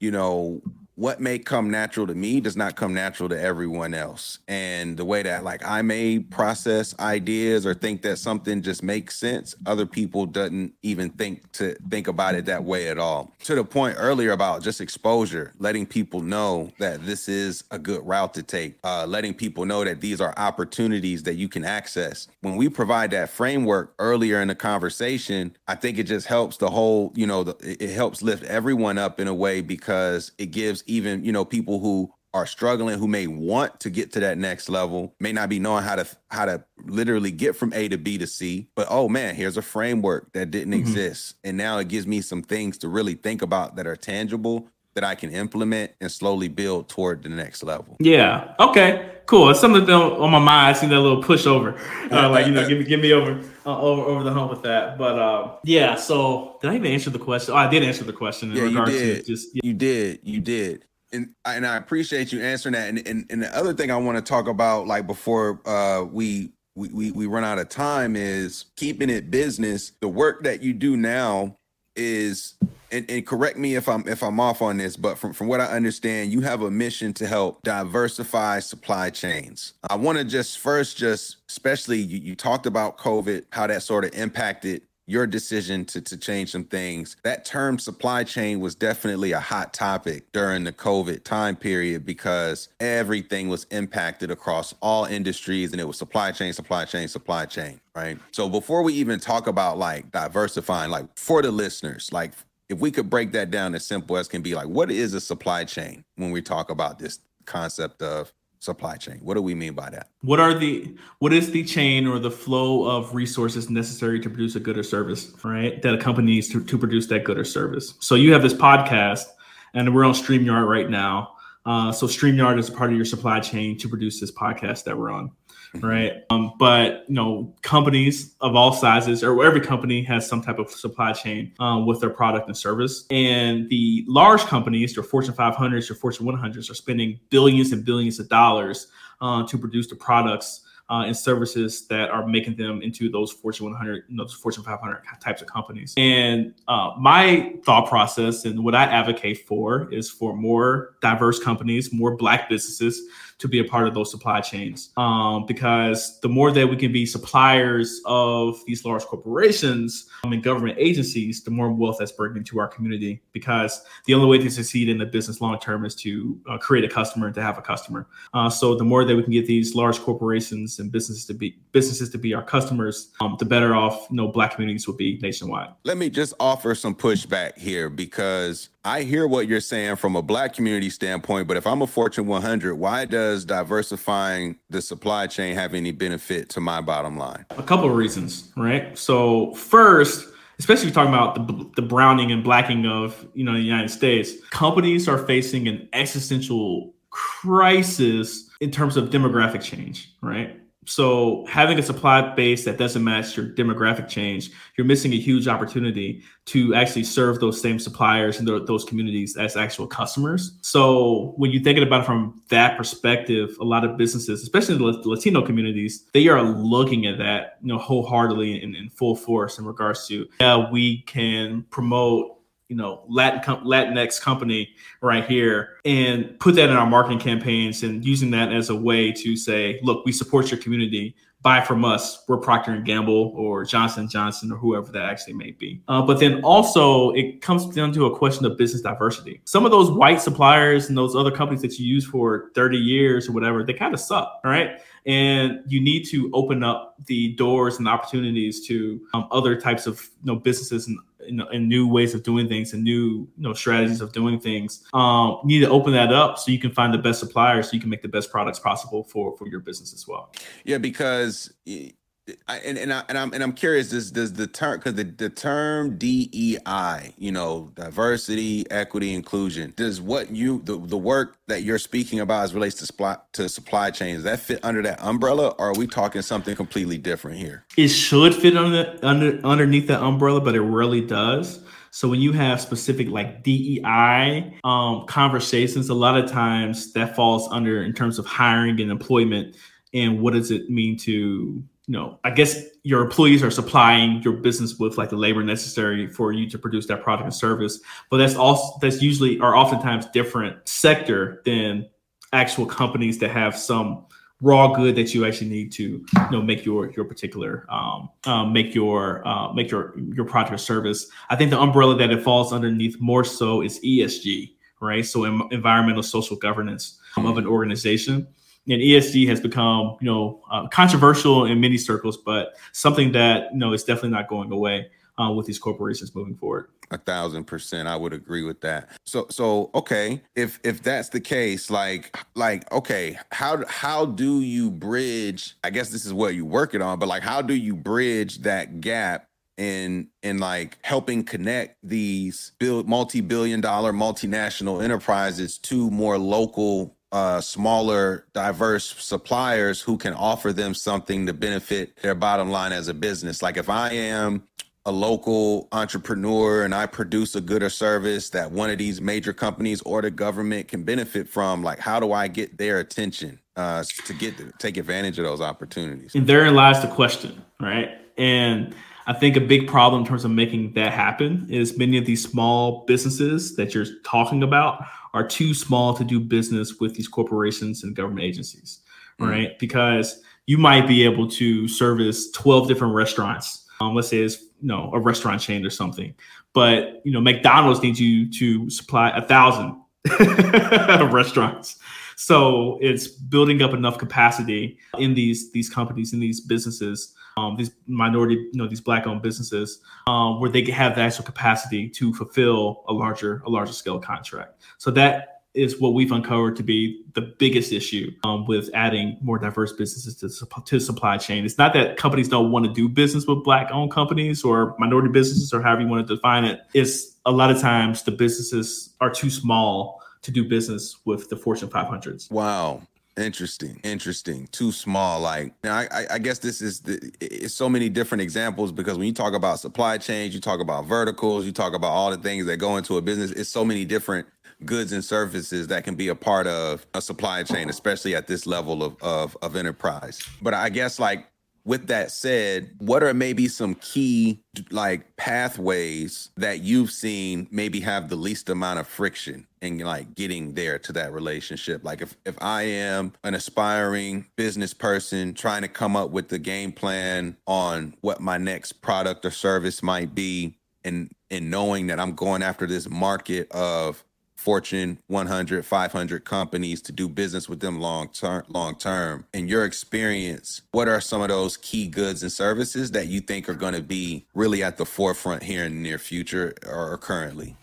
what may come natural to me does not come natural to everyone else. And the way that like I may process ideas or think that something just makes sense, other people doesn't even think about it that way at all. To the point earlier about just exposure, letting people know that this is a good route to take, letting people know that these are opportunities that you can access. When we provide that framework earlier in the conversation, I think it just helps the whole, it helps lift everyone up in a way, because it gives even, people who are struggling, who may want to get to that next level, may not be knowing how to literally get from A to B to C, but oh man, here's a framework that didn't exist. And now it gives me some things to really think about that are tangible that I can implement and slowly build toward the next level. Yeah. Okay, cool. It's something that on my mind, I seen that little push over, give me over the hump with that. But yeah, so did I even answer the question? Oh, I did answer the question in regards to just... Yeah. You did. And I appreciate you answering that. And the other thing I want to talk about, like before we run out of time, is keeping it business. The work that you do now is... And correct me if I'm off on this, but from what I understand, you have a mission to help diversify supply chains. I want to just especially you talked about COVID, how that sort of impacted your decision to change some things. That term supply chain was definitely a hot topic during the COVID time period, because everything was impacted across all industries, and it was supply chain, right? So before we even talk about like diversifying, like for the listeners, like if we could break that down as simple as can be, like, what is a supply chain when we talk about this concept of supply chain? What do we mean by that? What is the chain or the flow of resources necessary to produce a good or service, right? That a company needs to produce that good or service. So you have this podcast, and we're on StreamYard right now. So StreamYard is part of your supply chain to produce this podcast that we're on, right? But you know, companies of all sizes, or every company has some type of supply chain with their product and service. And the large companies, your Fortune 500s, your Fortune 100s, are spending billions and billions of dollars to produce the products and services that are making them into those Fortune 100, those Fortune 500 types of companies. And my thought process and what I advocate for is for more diverse companies, more Black businesses to be a part of those supply chains. Because the more that we can be suppliers of these large corporations and government agencies, the more wealth that's bringing to our community. Because the only way to succeed in the business long term is to create a customer, to have a customer. So the more that we can get these large corporations and businesses to be our customers, the better off, you know, Black communities will be nationwide. Let me just offer some pushback here, because I hear what you're saying from a Black community standpoint, but if I'm a Fortune 100, why does diversifying the supply chain have any benefit to my bottom line? A couple of reasons, right? So first, especially if you're talking about the browning and blacking of, you know, the United States, companies are facing an existential crisis in terms of demographic change, right? So having a supply base that doesn't match your demographic change, you're missing a huge opportunity to actually serve those same suppliers and those communities as actual customers. So when you're thinking about it from that perspective, a lot of businesses, especially the Latino communities, they are looking at that, you know, wholeheartedly and in full force in regards to how we can promote, you know, Latinx company right here and put that in our marketing campaigns and using that as a way to say, look, we support your community. Buy from us. We're Procter and Gamble or Johnson & Johnson or whoever that actually may be. But then also it comes down to a question of business diversity. Some of those white suppliers and those other companies that you use for 30 years or whatever, they kind of suck, all right? And you need to open up the doors and opportunities to other types of, you know, businesses and new ways of doing things and new, you know, strategies of doing things. You need to open that up so you can find the best suppliers, so you can make the best products possible for your business as well. Yeah, because I'm curious, does the term, because the term DEI, you know, diversity, equity, inclusion, does what you the work that you're speaking about as relates to supply chains, that fit under that umbrella, or are we talking something completely different here? It should fit underneath that umbrella, but it really does. So when you have specific like DEI conversations, a lot of times that falls under in terms of hiring and employment, and what does it mean to, you know, I guess your employees are supplying your business with like the labor necessary for you to produce that product and service. But that's usually or oftentimes different sector than actual companies that have some raw good that you actually need to, you know, make your particular make your product or service. I think the umbrella that it falls underneath more so is ESG, right? So environmental, social governance of an organization. And ESG has become, you know, controversial in many circles, but something that, you know, is definitely not going away with these corporations moving forward. 1,000%, I would agree with that. So okay, if that's the case, like okay, how do you bridge? I guess this is what you're working on, but like, how do you bridge that gap in like helping connect these multi-billion-dollar multinational enterprises to more local, smaller, diverse suppliers who can offer them something to benefit their bottom line as a business? Like if I am a local entrepreneur and I produce a good or service that one of these major companies or the government can benefit from, like how do I get their attention to take advantage of those opportunities? And therein lies the question, right? And I think a big problem in terms of making that happen is many of these small businesses that you're talking about are too small to do business with these corporations and government agencies, right? Mm-hmm. Because you might be able to service 12 different restaurants. Let's say it's, you know, a restaurant chain or something, but you know, McDonald's needs you to supply 1,000 restaurants. So it's building up enough capacity in these companies, in these businesses, these minority, you know, these Black-owned businesses, where they have the actual capacity to fulfill a larger scale contract. So that is what we've uncovered to be the biggest issue with adding more diverse businesses to supply chain. It's not that companies don't want to do business with Black-owned companies or minority businesses or however you want to define it. It's a lot of times the businesses are too small to do business with the Fortune 500s. Wow. Interesting. Too small. Like, I guess this is it's so many different examples, because when you talk about supply chains, you talk about verticals, you talk about all the things that go into a business. It's so many different goods and services that can be a part of a supply chain, especially at this level of enterprise. But I guess, like, with that said, what are maybe some key, like, pathways that you've seen maybe have the least amount of friction in, like, getting there to that relationship? Like, if I am an aspiring business person trying to come up with the game plan on what my next product or service might be, and knowing that I'm going after this market of Fortune 100, 500 companies to do business with them long term. In your experience, what are some of those key goods and services that you think are going to be really at the forefront here in the near future or currently?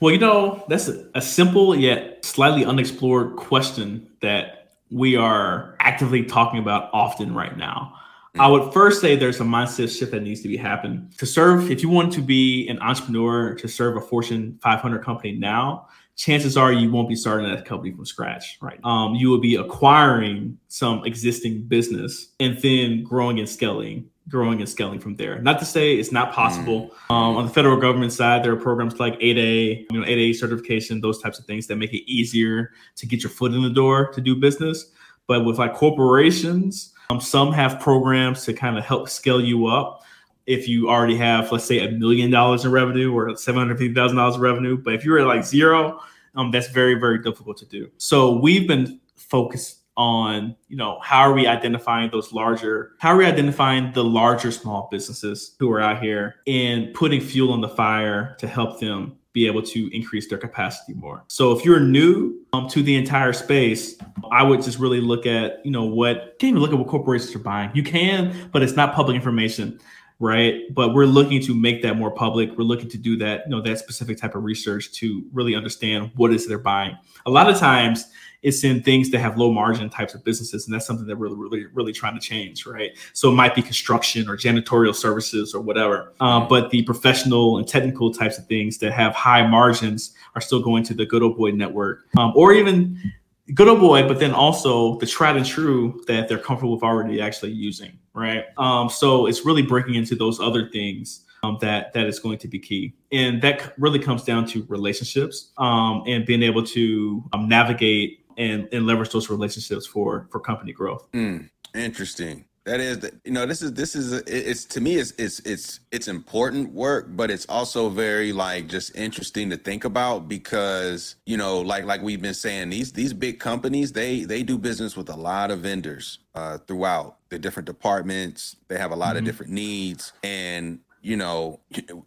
Well, that's a simple yet slightly unexplored question that we are actively talking about often right now. I would first say there's a mindset shift that needs to be happened. If you want to be an entrepreneur, to serve a Fortune 500 company now, chances are you won't be starting that company from scratch, right? You will be acquiring some existing business and then growing and scaling from there. Not to say it's not possible. On the federal government side, there are programs like 8A, 8A certification, those types of things that make it easier to get your foot in the door to do business. But with, like, corporations, some have programs to kind of help scale you up. If you already have, let's say, $1 million in revenue or $750,000 in revenue, but if you're at, like, zero, that's very, very difficult to do. So we've been focused on, how are we identifying the larger small businesses who are out here and putting fuel on the fire to help them be able to increase their capacity more. So if you're new to the entire space, I would just really look at, what corporations are buying. You can, but it's not public information, right? But we're looking to make that more public. We're looking to do that, that specific type of research to really understand what is they're buying. A lot of times it's in things that have low margin types of businesses. And that's something that we're really, really trying to change, right? So it might be construction or janitorial services or whatever. But the professional and technical types of things that have high margins are still going to the good old boy network, or even good old boy, but then also the tried and true that they're comfortable with already actually using, right? So it's really breaking into those other things. That is going to be key. And that really comes down to relationships, and being able to navigate and leverage those relationships for company growth. Interesting. That is, it's important work, but it's also very, like, just interesting to think about, because, like we've been saying, these big companies, they do business with a lot of vendors throughout the different departments. They have a lot of different needs, and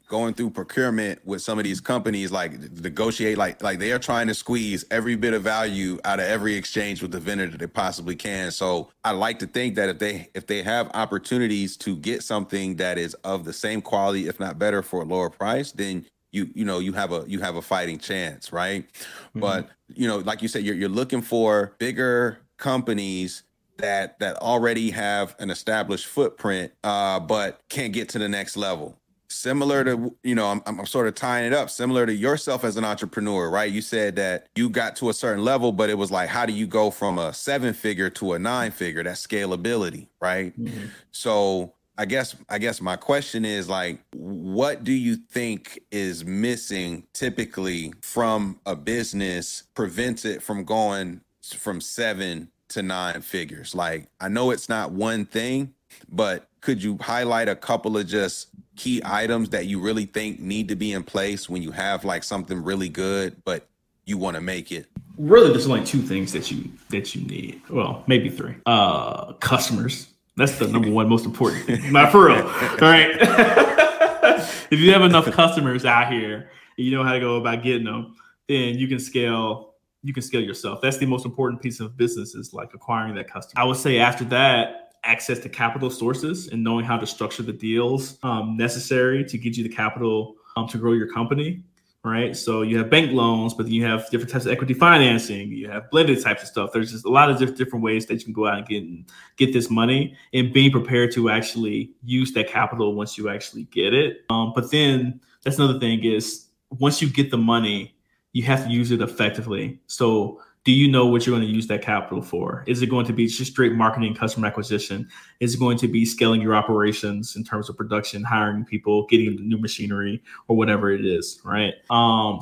going through procurement with some of these companies, like, negotiate, like they are trying to squeeze every bit of value out of every exchange with the vendor that they possibly can. So I like to think that if they have opportunities to get something that is of the same quality, if not better, for a lower price, then you have a fighting chance, right? Mm-hmm. But like you said, you're looking for bigger companies that already have an established footprint, but can't get to the next level. Similar to, I'm sort of tying it up, similar to yourself as an entrepreneur, right? You said that you got to a certain level, but it was like, how do you go from a 7-figure to a 9-figure? That's scalability, right? Mm-hmm. So I guess my question is, like, what do you think is missing typically from a business, prevents it from going from 7 to 9 figures? Like, I know it's not one thing, but could you highlight a couple of just key items that you really think need to be in place when you have, like, something really good, but you want to make it? Really, there's only 2 things that you need. Well, maybe 3. Customers. That's the number 1 most important thing. Not for real. All right. If you have enough customers out here and you know how to go about getting them, then you can scale. You can scale yourself. That's the most important piece of business, is, like, acquiring that customer. I would say after that, access to capital sources and knowing how to structure the deals necessary to get you the capital to grow your company, right? So you have bank loans, but then you have different types of equity financing. You have blended types of stuff. There's just a lot of different ways that you can go out and get this money, and being prepared to actually use that capital once you actually get it. But then that's another thing is, once you get the money, you have to use it effectively. So Do you know what you're going to use that capital for? Is it going to be just straight marketing, customer acquisition? Is it going to be scaling your operations in terms of production, hiring people, getting new machinery, or whatever it is, right?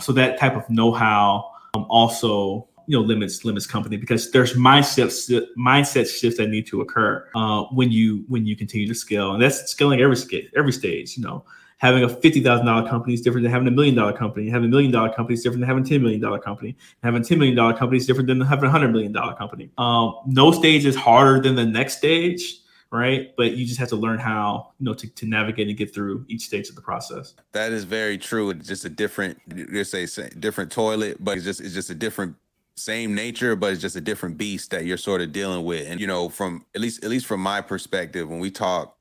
So that type of know-how also, you know, limits company, because there's mindset shifts that need to occur when you continue to scale, and that's scaling every stage. You know, having a $50,000 company is different than having $1 million company. Having $1 million company is different than having $10 million company. Having $10 million company is different than having $100 million company. No stage is harder than the next stage, right? But you just have to learn how, you know, to navigate and get through each stage of the process. That is very true. It's just a different, different toilet, but it's just a different. Same nature, but it's just a different beast that you're sort of dealing with. And, you know, from at least from my perspective, when we talk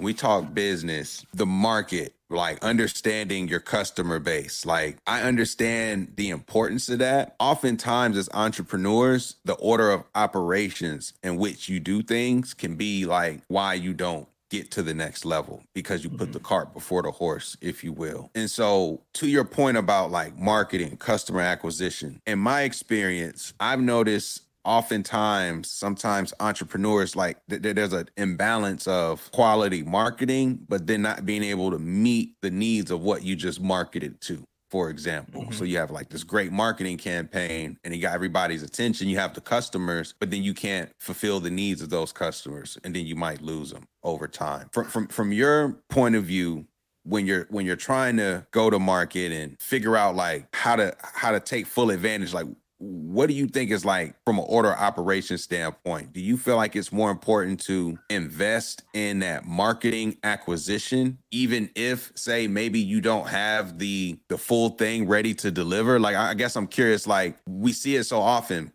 business, the market, like understanding your customer base, like I understand the importance of that. Oftentimes as entrepreneurs, the order of operations in which you do things can be like why you don't get to the next level, because you put the cart before the horse, if you will. And so to your point about like marketing, customer acquisition, in my experience, I've noticed oftentimes, sometimes entrepreneurs, like there's an imbalance of quality marketing, but then not being able to meet the needs of what you just marketed to. For example, So you have like this great marketing campaign and you got everybody's attention, you have the customers, but then you can't fulfill the needs of those customers, and then you might lose them over time. From your point of view, when you're trying to go to market and figure out like how to take full advantage, like what do you think is like from an order of operations standpoint? Do you feel like it's more important to invest in that marketing acquisition, even if, say, maybe you don't have the full thing ready to deliver? Like, I guess I'm curious, like we see it so often,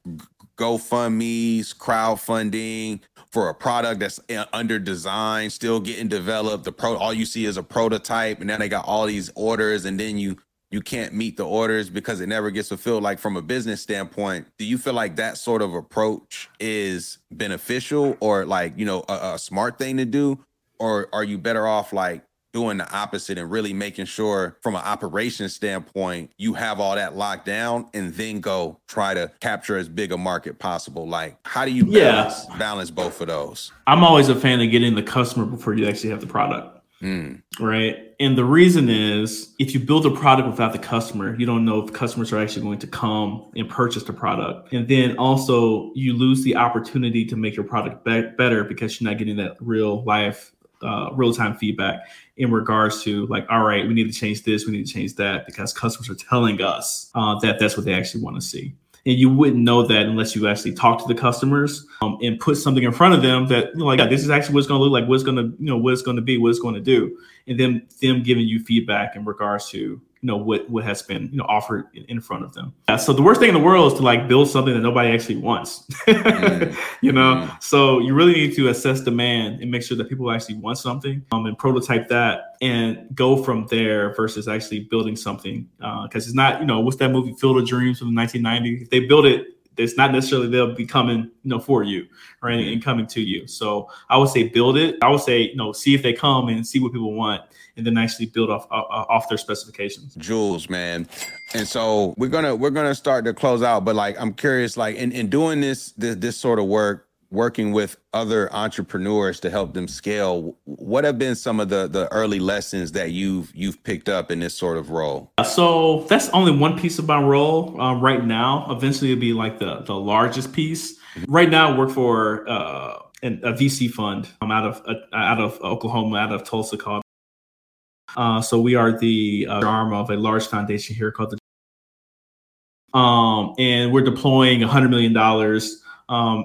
GoFundMe's, crowdfunding for a product that's under design, still getting developed. All you see is a prototype, and now they got all these orders, and then you can't meet the orders because it never gets fulfilled. Like from a business standpoint, do you feel like that sort of approach is beneficial, or like, you know, a smart thing to do? Or are you better off like doing the opposite and really making sure from an operations standpoint, you have all that locked down and then go try to capture as big a market possible? Like, how do you balance both of those? I'm always a fan of getting the customer before you actually have the product. Right. And the reason is, if you build a product without the customer, you don't know if customers are actually going to come and purchase the product. And then also you lose the opportunity to make your product better because you're not getting that real-time feedback in regards to like, all right, we need to change this, we need to change that, because customers are telling us that that's what they actually want to see. And you wouldn't know that unless you actually talk to the customers and put something in front of them that, you know, like, yeah, this is actually what's going to look like, what's going to do. And then them giving you feedback in regards to, you know, what has been, you know, offered in front of them. Yeah, so the worst thing in the world is to like build something that nobody actually wants, you know? So you really need to assess demand and make sure that people actually want something and prototype that and go from there versus actually building something. Cause it's not, you know, what's that movie Field of Dreams from 1990? If they build it, it's not necessarily they'll be coming, you know, for you, right? And coming to you. So I would say build it. I would say, you know, see if they come and see what people want, and then actually build off their specifications. Jules, man. And so we're gonna start to close out, but like I'm curious, like in doing this sort of work, working with other entrepreneurs to help them scale, what have been some of the early lessons that you've picked up in this sort of role? So that's only one piece of my role right now. Eventually it'll be like the largest piece. Right now I work for a VC fund. I'm out of Oklahoma, out of Tulsa called. So we are the arm of a large foundation here called the G $h!+. And we're deploying $100 million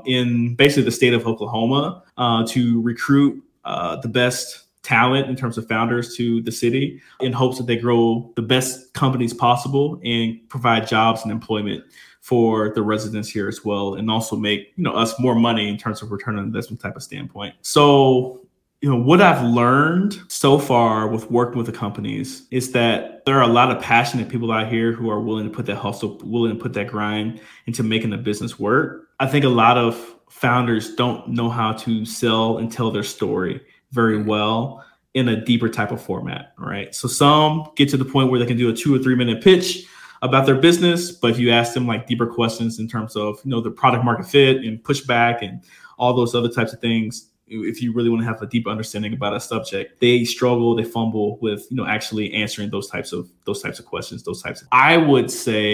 in basically the state of Oklahoma to recruit the best talent in terms of founders to the city in hopes that they grow the best companies possible and provide jobs and employment for the residents here as well, and also make, you know, us more money in terms of return on investment type of standpoint. So, you know, what I've learned so far with working with the companies is that there are a lot of passionate people out here who are willing to put that hustle, willing to put that grind into making the business work. I think a lot of founders don't know how to sell and tell their story very well in a deeper type of format, right? So some get to the point where they can do a 2 or 3 minute pitch about their business, but if you ask them like deeper questions in terms of, you know, the product market fit and pushback and all those other types of things, if you really want to have a deep understanding about a subject, they struggle, they fumble with, you know, actually answering those types of questions, I would say,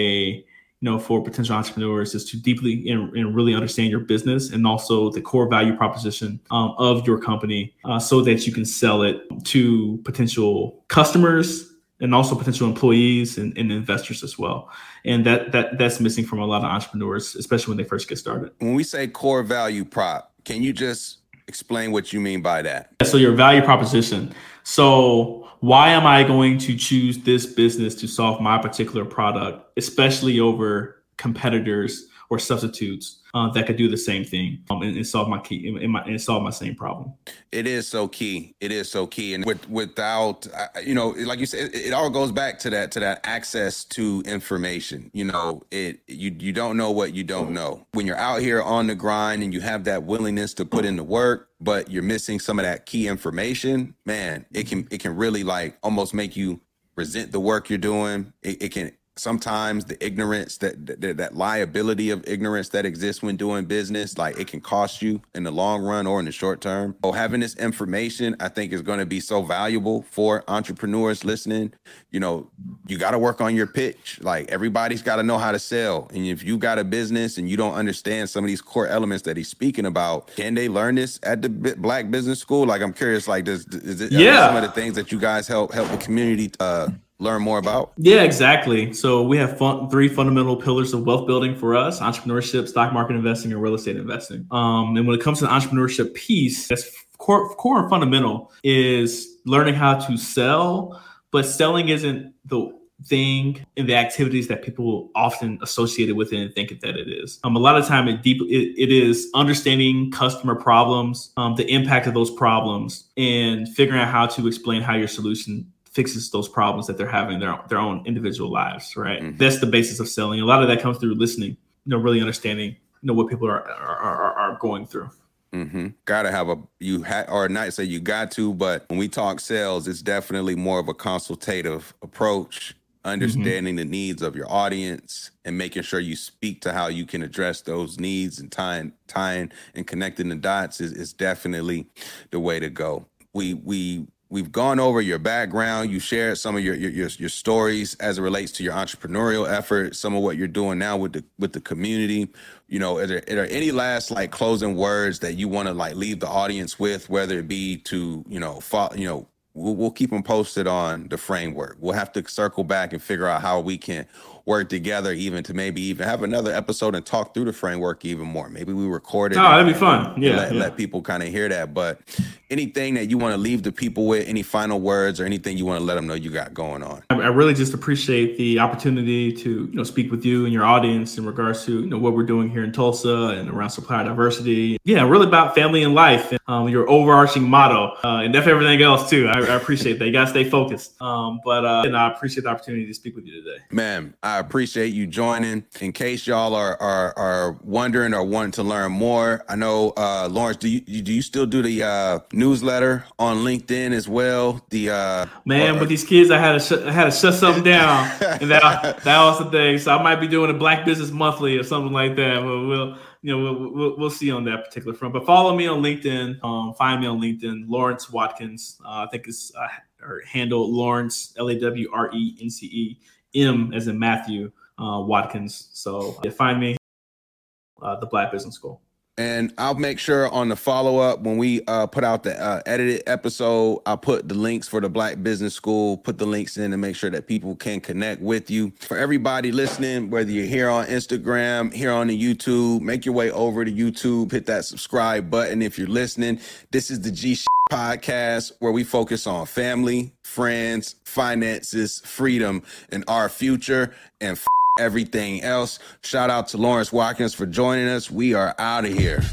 you know, for potential entrepreneurs is to deeply and really understand your business and also the core value proposition of your company so that you can sell it to potential customers and also potential employees and investors as well. And that's missing from a lot of entrepreneurs, especially when they first get started. When we say core value prop, can you just explain what you mean by that? So your value proposition. So why am I going to choose this business to solve my particular product, especially over competitors or substitutes that could do the same thing and solve my same problem? It is so key. And without, you know, like you said, it all goes back to that access to information. You know, you don't know what you don't know. When you're out here on the grind and you have that willingness to put in the work, but you're missing some of that key information, man, it can really like almost make you resent the work you're doing. It can. Sometimes the ignorance, that liability of ignorance that exists when doing business, like it can cost you in the long run or in the short term. So having this information, I think, is going to be so valuable for entrepreneurs listening. You know, you got to work on your pitch. Like everybody's got to know how to sell. And if you got a business and you don't understand some of these core elements that he's speaking about, can they learn this at the Black Business School? Like, I'm curious, like, is it some of the things that you guys help the community learn more about? Yeah, exactly. So we have three fundamental pillars of wealth building for us: entrepreneurship, stock market investing, and real estate investing. And when it comes to the entrepreneurship piece, that's core and fundamental is learning how to sell, but selling isn't the thing and the activities that people often associate it with and think that it is. A lot of time it is understanding customer problems, the impact of those problems, and figuring out how to explain how your solution fixes those problems that they're having in their own individual lives, right? Mm-hmm. That's the basis of selling. A lot of that comes through listening, you know, really understanding, you know, what people are going through. Mm-hmm. Gotta have but when we talk sales, it's definitely more of a consultative approach, understanding the needs of your audience and making sure you speak to how you can address those needs, and tying and connecting the dots is definitely the way to go. We've gone over your background. You shared some of your stories as it relates to your entrepreneurial effort, some of what you're doing now with the community. You know, are there any last like closing words that you want to like leave the audience with, whether it be to, you know, follow, you know, we'll keep them posted on the framework. We'll have to circle back and figure out how we can work together, even to maybe even have another episode and talk through the framework even more. Maybe we record it. Oh, that'd be fun. Yeah, let people kind of hear that. But anything that you want to leave the people with, any final words or anything you want to let them know you got going on? I really just appreciate the opportunity to, you know, speak with you and your audience in regards to, you know, what we're doing here in Tulsa and around supplier diversity. Yeah, really about family and life, and your overarching motto, and that's everything else too. I appreciate that. You got to stay focused. And I appreciate the opportunity to speak with you today. Man, I appreciate you joining. In case y'all are wondering or wanting to learn more, I know, Lawrence, do you still do the newsletter on LinkedIn as well? With these kids, I had to shut something down. And that was the thing. So I might be doing a Black Business Monthly or something like that. But we'll see on that particular front. But follow me on LinkedIn. Find me on LinkedIn, Lawrence Watkins. I think it's handle Lawrence, LAWRENCE, M as in Matthew, Watkins. So find me, the Black Business School. And I'll make sure on the follow-up when we put out the edited episode, I'll put the links for the Black Business School, put the links in to make sure that people can connect with you. For everybody listening, whether you're here on Instagram, here on the YouTube, make your way over to YouTube, hit that subscribe button if you're listening. This is the G $h! Podcast, where we focus on family, friends, finances, freedom, and our future, and everything else. Shout out to Lawrence Watkins for joining us. We are out of here.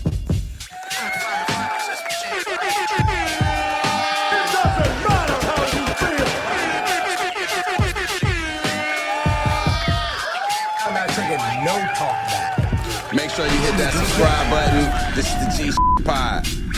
I'm not taking no talk back. Make sure you hit that subscribe button. This is the G $h! Pod.